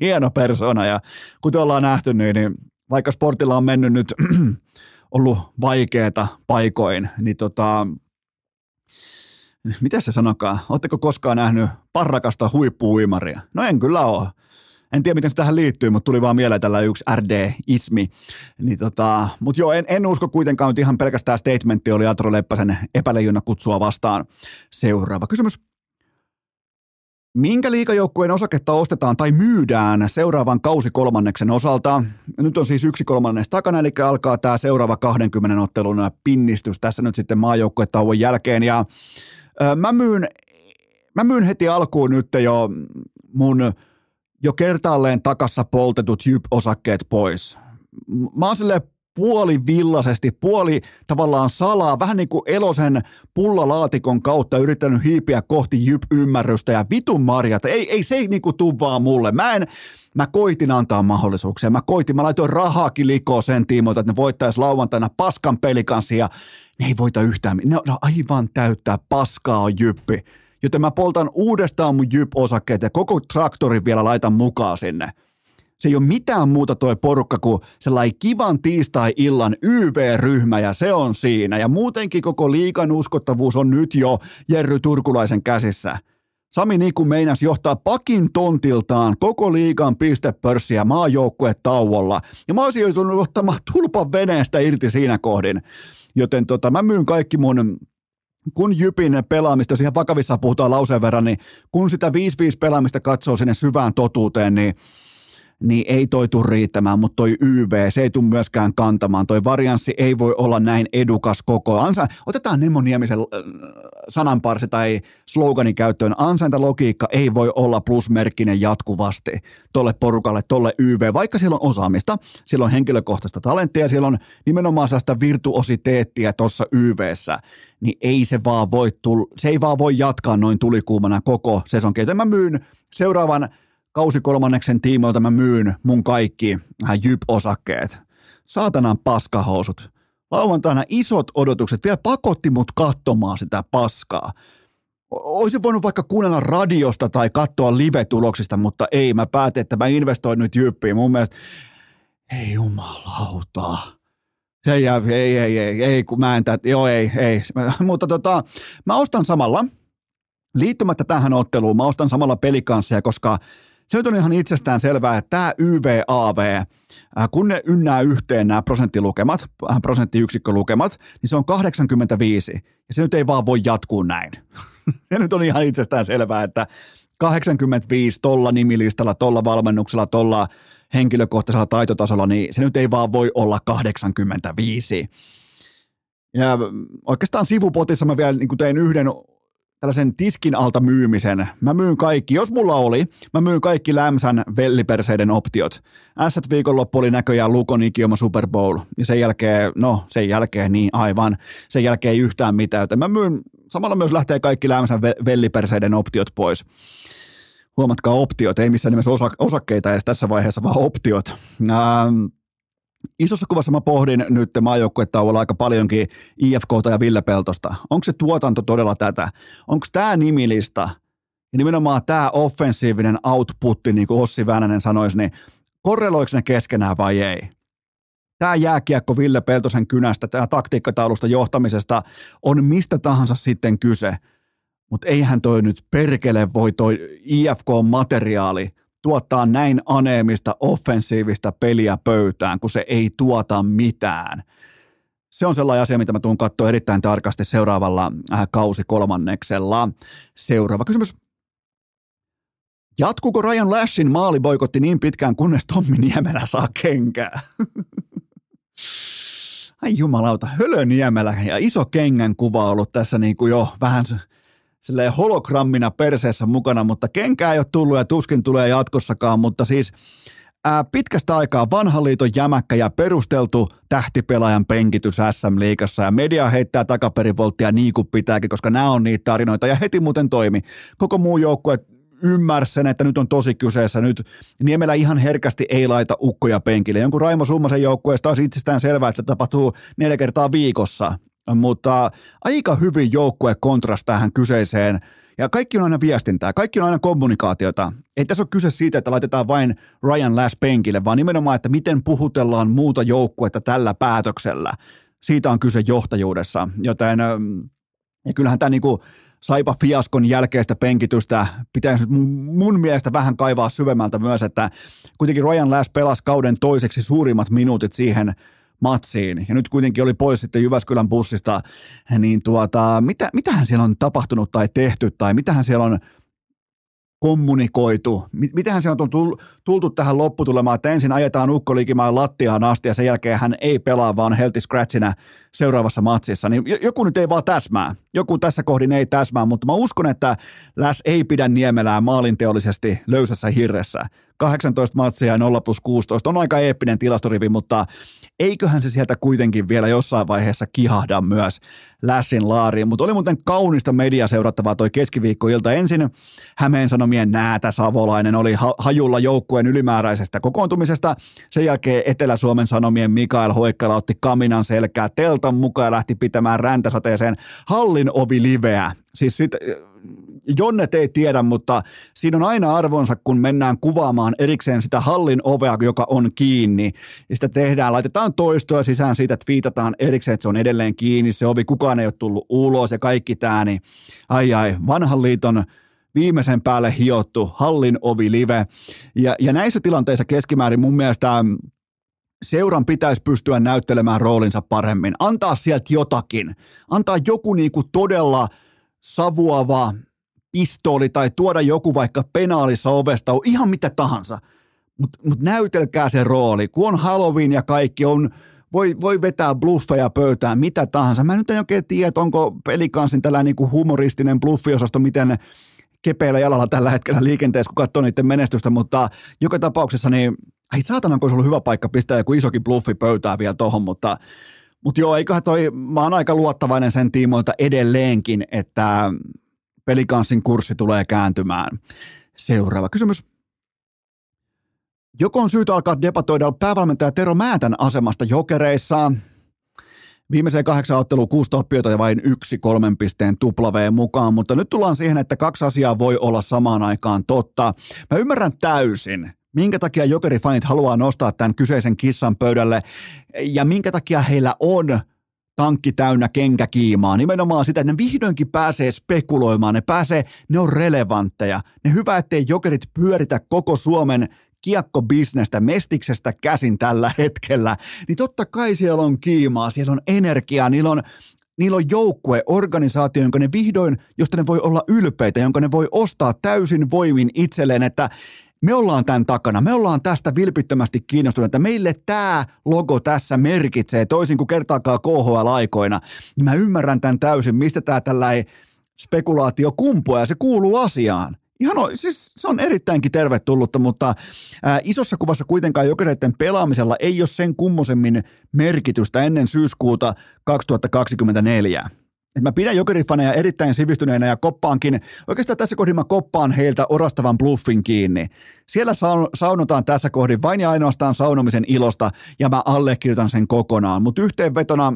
Hieno persona. Ja kuten ollaan nähty, niin vaikka Sportilla on mennyt nyt ollut vaikeeta paikoin, niin Mitä se sanokaa? Oletteko koskaan nähnyt parrakasta huippu-uimaria? No en kyllä ole. En tiedä, miten se tähän liittyy, mutta tuli vaan mieleen tällä yksi RD-ismi. Niin mutta joo, en usko kuitenkaan, että ihan pelkästään statementti oli Atro Leppäsen epäleijunnan kutsua vastaan. Seuraava kysymys. Minkä liigajoukkueen osaketta ostetaan tai myydään seuraavan kausikolmanneksen osalta? Nyt on siis 1/3 takana, eli alkaa tämä seuraava 20 ottelun pinnistys tässä nyt sitten maajoukkuetauon jälkeen. Ja mä myyn heti alkuun nyt jo mun jo kertaalleen takassa poltetut JYP-osakkeet pois. Mä oon silleen puolivillaisesti, puoli tavallaan salaa, vähän niin kuin Elosen pullalaatikon kautta yrittänyt hiipiä kohti JYP-ymmärrystä ja vitun marjat. Ei se niin kuin tuu vaan mulle. Mä koitin antaa mahdollisuuksia. Mä laitoin rahaakin likoon sen tiimoilta, että ne voittaisi lauantaina paskan pelikanssi ja ne ei voita yhtään. Ne on aivan täyttää paskaa on JYP. Joten mä poltan uudestaan mun JYP-osakkeet ja koko traktorin vielä laitan mukaan sinne. Se ei ole mitään muuta toi porukka kuin sellainen kivan tiistai-illan YV-ryhmä ja se on siinä. Ja muutenkin koko liigan uskottavuus on nyt jo Jerry Turkulaisen käsissä. Sami Niku meinasi johtaa pakin tontiltaan koko liigan pistepörssiä maajoukkuetauolla. Ja mä olisin joutunut ottamaan tulpan veneestä irti siinä kohdin. Joten mä myyn kaikki mun... Kun JYPin pelaamista, jos ihan vakavissaan puhutaan lauseen verran, niin kun sitä 5-5 pelaamista katsoo sinne syvään totuuteen, niin ei toi tule riittämään, mutta toi YV, se ei tule myöskään kantamaan. Toi varianssi ei voi olla näin edukas koko. Otetaan Nemo Niemisen sananparsi tai sloganin käyttöön. Ansaintalogiikka ei voi olla plusmerkkinen jatkuvasti tolle porukalle, tolle YV, vaikka siellä on osaamista, siellä on henkilökohtaista talenttia, siellä on nimenomaan sellaista virtuositeettia tuossa YVssä, niin ei se vaan voi se ei vaan voi jatkaa noin tulikuumana koko sesonkin. Joten mä myyn seuraavan kausikolmanneksen tiimoilta mä myyn mun kaikki JYP-osakkeet. Saatanan paskahousut. Lauantaina isot odotukset vielä pakotti mut katsomaan sitä paskaa. Oisin voinut vaikka kuunnella radiosta tai katsoa live-tuloksista, mutta ei. Mä päätin, että mä investoin nyt JYPiin. Mun mielestä, ei jumalauta. Ei, kun mä en tätä, joo ei. Mutta mä ostan samalla, liittymättä tähän otteluun, mä ostan samalla pelikanssia, koska se on ihan itsestään selvää, että tämä YVAV, kun ne ynnää yhteen nämä prosenttilukemat, prosenttiyksikkölukemat, niin se on 85. Ja se nyt ei vaan voi jatkuu näin. Ja nyt on ihan itsestään selvää, että 85 tolla nimilistalla, tolla valmennuksella, tolla henkilökohtaisella taitotasolla, niin se nyt ei vaan voi olla 85. Ja oikeastaan sivupotissa mä vielä niin tein yhden tällaisen tiskin alta myymisen. Mä myyn kaikki, jos mulla oli, mä myyn kaikki Lämsän velliperseiden optiot. S-viikonloppu oli näköjään Lukon ikioma Super Bowl. Ja sen jälkeen niin aivan, sen jälkeen ei yhtään mitään. Joten mä myyn, samalla myös lähtee kaikki Lämsän velliperseiden optiot pois. Huomatkaa optiot, ei missään nimessä osakkeita edes tässä vaiheessa, vaan optiot. Isossa kuvassa mä pohdin nyt maajoukkuetauolla aika paljonkin IFK:ta ja Ville Peltosta. Onko se tuotanto todella tätä? Onko tämä nimilista ja nimenomaan tämä offensiivinen outputti, niin kuin Ossi Väänänen sanoisi, niin korreloiko ne keskenään vai ei? Tämä jääkiekko Ville Peltosen kynästä, tämä taktiikkataulusta johtamisesta on mistä tahansa sitten kyse. Mutta eihän toi nyt perkele voi toi IFK-materiaali tuottaa näin aneemista, offensiivista peliä pöytään, kun se ei tuota mitään. Se on sellainen asia, mitä mä tuun katsoa erittäin tarkasti seuraavalla kausikolmanneksella. Seuraava kysymys. Jatkuuko Ryan Lashin maaliboikotti niin pitkään, kunnes Tommi Niemelä saa kenkää? Ai jumalauta, Hölö Niemelä ja iso kengän kuva on ollut tässä niin kuin jo vähän... silleen hologrammina perseessä mukana, mutta kenkää ei ole tullut ja tuskin tulee jatkossakaan, mutta siis pitkästä aikaa vanhan liiton jämäkkä ja perusteltu tähtipelaajan penkitys SM-liigassa ja media heittää takaperivolttia niin kuin pitääkin, koska nämä on niitä tarinoita ja heti muuten toimi. Koko muu joukkue ymmärsi sen, että nyt on tosi kyseessä nyt. Niemelä ihan herkästi ei laita ukkoja penkille. Jonkun Raimo Summasen joukkueesta olisi itsestään selvää, että tapahtuu 4 kertaa viikossa. Mutta aika hyvin joukkue kontrasti tähän kyseiseen. Ja kaikki on aina viestintää, kaikki on aina kommunikaatiota. Ei tässä ole kyse siitä, että laitetaan vain Ryan Lash penkille, vaan nimenomaan, että miten puhutellaan muuta joukkuetta tällä päätöksellä. Siitä on kyse johtajuudessa. Joten ja kyllähän tämä niin kuin Saipa fiaskon jälkeistä penkitystä pitäisi nyt mun mielestä vähän kaivaa syvemmältä myös, että kuitenkin Ryan Lass pelasi kauden toiseksi suurimmat minuutit siihen matsiin. Ja nyt kuitenkin oli pois sitten Jyväskylän bussista, niin mitähän siellä on tapahtunut tai tehty tai mitähän siellä on kommunikoitu? Mitähän se on tultu tähän lopputulemaan, että ensin ajetaan Ukko Liikimaan lattiaan asti ja sen jälkeen hän ei pelaa, vaan healthy scratchina seuraavassa matsissa. Niin joku nyt ei vaan täsmää. Joku tässä kohdin ei täsmää, mutta mä uskon, että Läs ei pidä Niemelää maalinteollisesti löysässä hirressä. 18 matsia ja 0+16 on aika eeppinen tilastorivi, mutta eiköhän se sieltä kuitenkin vielä jossain vaiheessa kihahda myös Lässin laariin. Mutta oli muuten kaunista mediaa seurattavaa toi keskiviikkoilta. Ensin Hämeen Sanomien Näätä Savolainen oli hajulla joukkueen ylimääräisestä kokoontumisesta. Sen jälkeen Etelä-Suomen Sanomien Mikael Hoikkala otti kaminan selkää teltan mukaan ja lähti pitämään räntäsateeseen hallin ovi liveä. Siis Jonnet ei tiedä, mutta siinä on aina arvonsa, kun mennään kuvaamaan erikseen sitä hallin ovea, joka on kiinni. Ja sitä tehdään, laitetaan toistoa sisään siitä, että viitataan erikseen, että se on edelleen kiinni. Se ovi, kukaan ei ole tullut ulos ja kaikki tämä, niin ai, vanhan liiton viimeisen päälle hiottu hallin ovi live. Ja näissä tilanteissa keskimäärin mun mielestä seuran pitäisi pystyä näyttelemään roolinsa paremmin. Antaa sieltä jotakin. Antaa joku niinku todella savuava pistooli tai tuoda joku vaikka penaalissa ovesta, on ihan mitä tahansa, mut näytelkää se rooli. Kun on Halloween ja kaikki, voi vetää bluffeja pöytään, mitä tahansa. Mä nyt en oikein tiedä, onko Pelikansin tällainen niinku humoristinen bluffiosasto, miten kepeillä jalalla tällä hetkellä liikenteessä, kun katsoo niiden menestystä, mutta joka tapauksessa, niin ei saatana, kun olisi ollut hyvä paikka pistää joku isokin bluffi pöytään vielä tohon, mutta joo, eiköhän mä oon aika luottavainen sen tiimoilta edelleenkin, että Pelikanssin kurssi tulee kääntymään. Seuraava kysymys. Joko on syytä alkaa debatoida päävalmentaja Tero Määtän asemasta Jokereissa? Viimeiseen 8 otteluun 6 tappiota ja vain 1 3 pisteen tuplavee mukaan, mutta nyt tullaan siihen, että 2 asiaa voi olla samaan aikaan totta. Mä ymmärrän täysin, minkä takia Jokeri-fanit haluaa nostaa tämän kyseisen kissan pöydälle ja minkä takia heillä on tankki täynnä kenkäkiimaa. Nimenomaan sitä, että ne vihdoinkin pääsee spekuloimaan, ne on relevantteja. Ne hyvä, ettei Jokerit pyöritä koko Suomen kiekkobisnestä, mestiksestä käsin tällä hetkellä. Niin totta kai siellä on kiimaa, siellä on energiaa, niillä on joukkue, organisaatio, jonka ne vihdoin, josta ne voi olla ylpeitä, jonka ne voi ostaa täysin voimin itselleen, että me ollaan tämän takana, me ollaan tästä vilpittömästi kiinnostuneita, meille tämä logo tässä merkitsee, toisin kuin kertaakaan KHL-aikoina, niin mä ymmärrän tämän täysin, mistä tämä tällainen spekulaatio kumpuaa ja se kuuluu asiaan. Ihan siis se on erittäinkin tervetullutta, mutta isossa kuvassa kuitenkaan Jokereiden pelaamisella ei ole sen kummosemmin merkitystä ennen syyskuuta 2024. Et mä pidän Jokerifaneja erittäin sivistyneenä ja koppaankin, oikeastaan tässä kohdin mä koppaan heiltä orastavan bluffin kiinni. Siellä saunotaan tässä kohdin vain ja ainoastaan saunomisen ilosta ja mä allekirjoitan sen kokonaan. Mutta yhteenvetona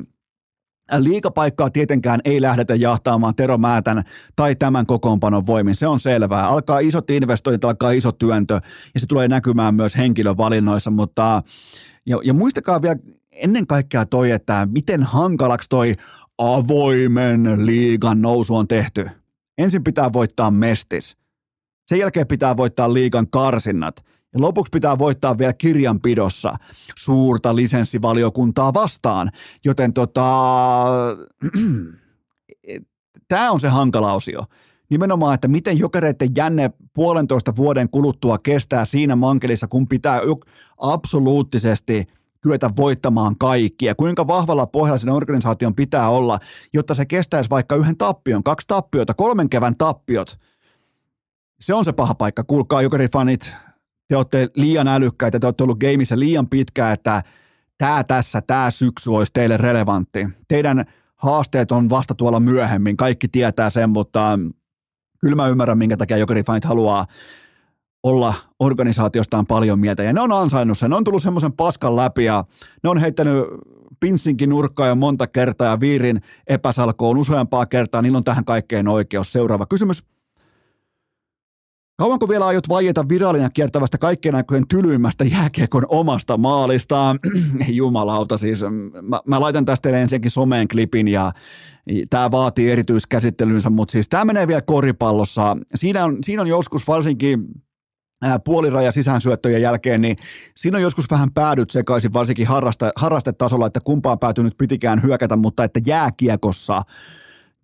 liikapaikkaa tietenkään ei lähdetä jahtaamaan Tero Määtän tai tämän kokoonpanon voimin. Se on selvää. Alkaa isot investoinnit, alkaa iso työntö ja se tulee näkymään myös henkilövalinnoissa. Mutta, ja muistakaa vielä ennen kaikkea toi, että miten hankalaksi toi avoimen liigan nousu on tehty. Ensin pitää voittaa mestis. Sen jälkeen pitää voittaa liigan karsinnat. Ja lopuksi pitää voittaa vielä kirjanpidossa suurta lisenssivaliokuntaa vastaan. Joten tämä on se hankala osio. Nimenomaan, että miten Jokereiden jänne 1,5 vuoden kuluttua kestää siinä mankelissa, kun pitää absoluuttisesti kyetä voittamaan kaikkia. Kuinka vahvalla pohjalla sen organisaation pitää olla, jotta se kestäisi vaikka 1 tappion, 2 tappiota, 3 kevään tappiot. Se on se paha paikka. Kuulkaa Jokeri-fanit, te olette liian älykkäitä, te olette ollut gameissa liian pitkään, että tämä syksy olisi teille relevantti. Teidän haasteet on vasta tuolla myöhemmin, kaikki tietää sen, mutta kyllä mä ymmärrän, minkä takia Jokeri-fanit haluaa olla organisaatiostaan paljon mieltä, ja ne on ansainnut sen, ne on tullut semmoisen paskan läpi, ja ne on heittänyt pinssinkin nurkkaan jo monta kertaa, ja viirin epäsalkoon useampaa kertaa, niillä on tähän kaikkeen oikeus. Seuraava kysymys. Kauanko vielä aiot vaieta virallina kiertävästä kaikkien aikojen tylyimmästä jääkiekon omasta maalista? Jumalauta siis. Mä laitan tästä teille ensinkin someen klipin ja tämä vaatii erityiskäsittelynsä, mutta siis tämä menee vielä koripallossa. Siinä on joskus varsinkin puoliraja sisäänsyöttöjen jälkeen, niin siinä on joskus vähän päädyt sekaisin varsinkin harrastetasolla, että kumpaan päätyy nyt pitikään hyökätä, mutta että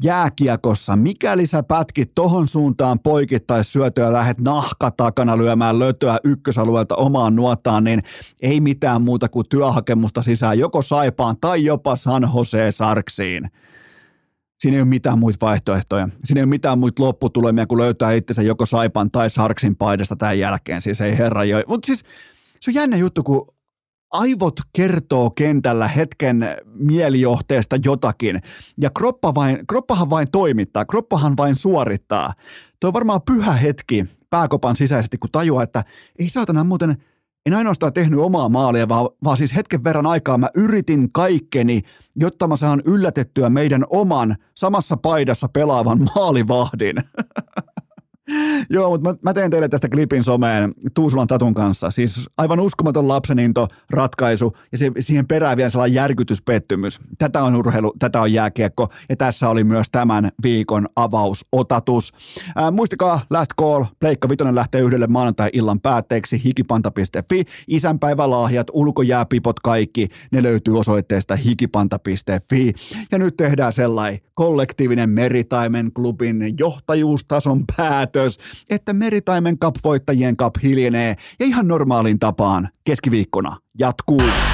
jääkiekossa, mikäli sä pätkit tohon suuntaan poikittais syötöä, lähet nahka takana lyömään lötöä ykkösalueelta omaan nuotaan, niin ei mitään muuta kuin työhakemusta sisään joko Saipaan tai jopa San Jose Sharksiin. Siinä ei ole mitään muita vaihtoehtoja. Siinä ei ole mitään muita lopputulemia, kun löytää itsensä joko Saipan tai Sharksin paidasta tämän jälkeen. Siis ei herra joo. Mutta siis se on jännä juttu, kun aivot kertoo kentällä hetken mielijohteesta jotakin. Ja kroppahan vain toimittaa, kroppahan vain suorittaa. Tuo on varmaan pyhä hetki pääkopan sisäisesti, kun tajuaa, että ei saatana muuten, en ainoastaan tehnyt omaa maalia, vaan siis hetken verran aikaa mä yritin kaikkeni, jotta mä saan yllätettyä meidän oman samassa paidassa pelaavan maalivahdin. Joo, mutta mä teen teille tästä klipin someen Tuusulan Tatun kanssa. Siis aivan uskomaton lapseninto, ratkaisu ja siihen perään vielä sellainen järkytyspettymys. Tätä on urheilu, tätä on jääkiekko ja tässä oli myös tämän viikon avausotatus. Muistakaa Last Call, Pleikka Vitonen lähtee yhdelle maanantai-illan päätteeksi, hikipanta.fi, isänpäivälahjat, ulkojääpipot kaikki, ne löytyy osoitteesta hikipanta.fi. Ja nyt tehdään sellainen kollektiivinen Meritaimen klubin johtajuustason päätös, että Meritaimen Cup-voittajien Cup hiljenee ja ihan normaaliin tapaan keskiviikkona jatkuu.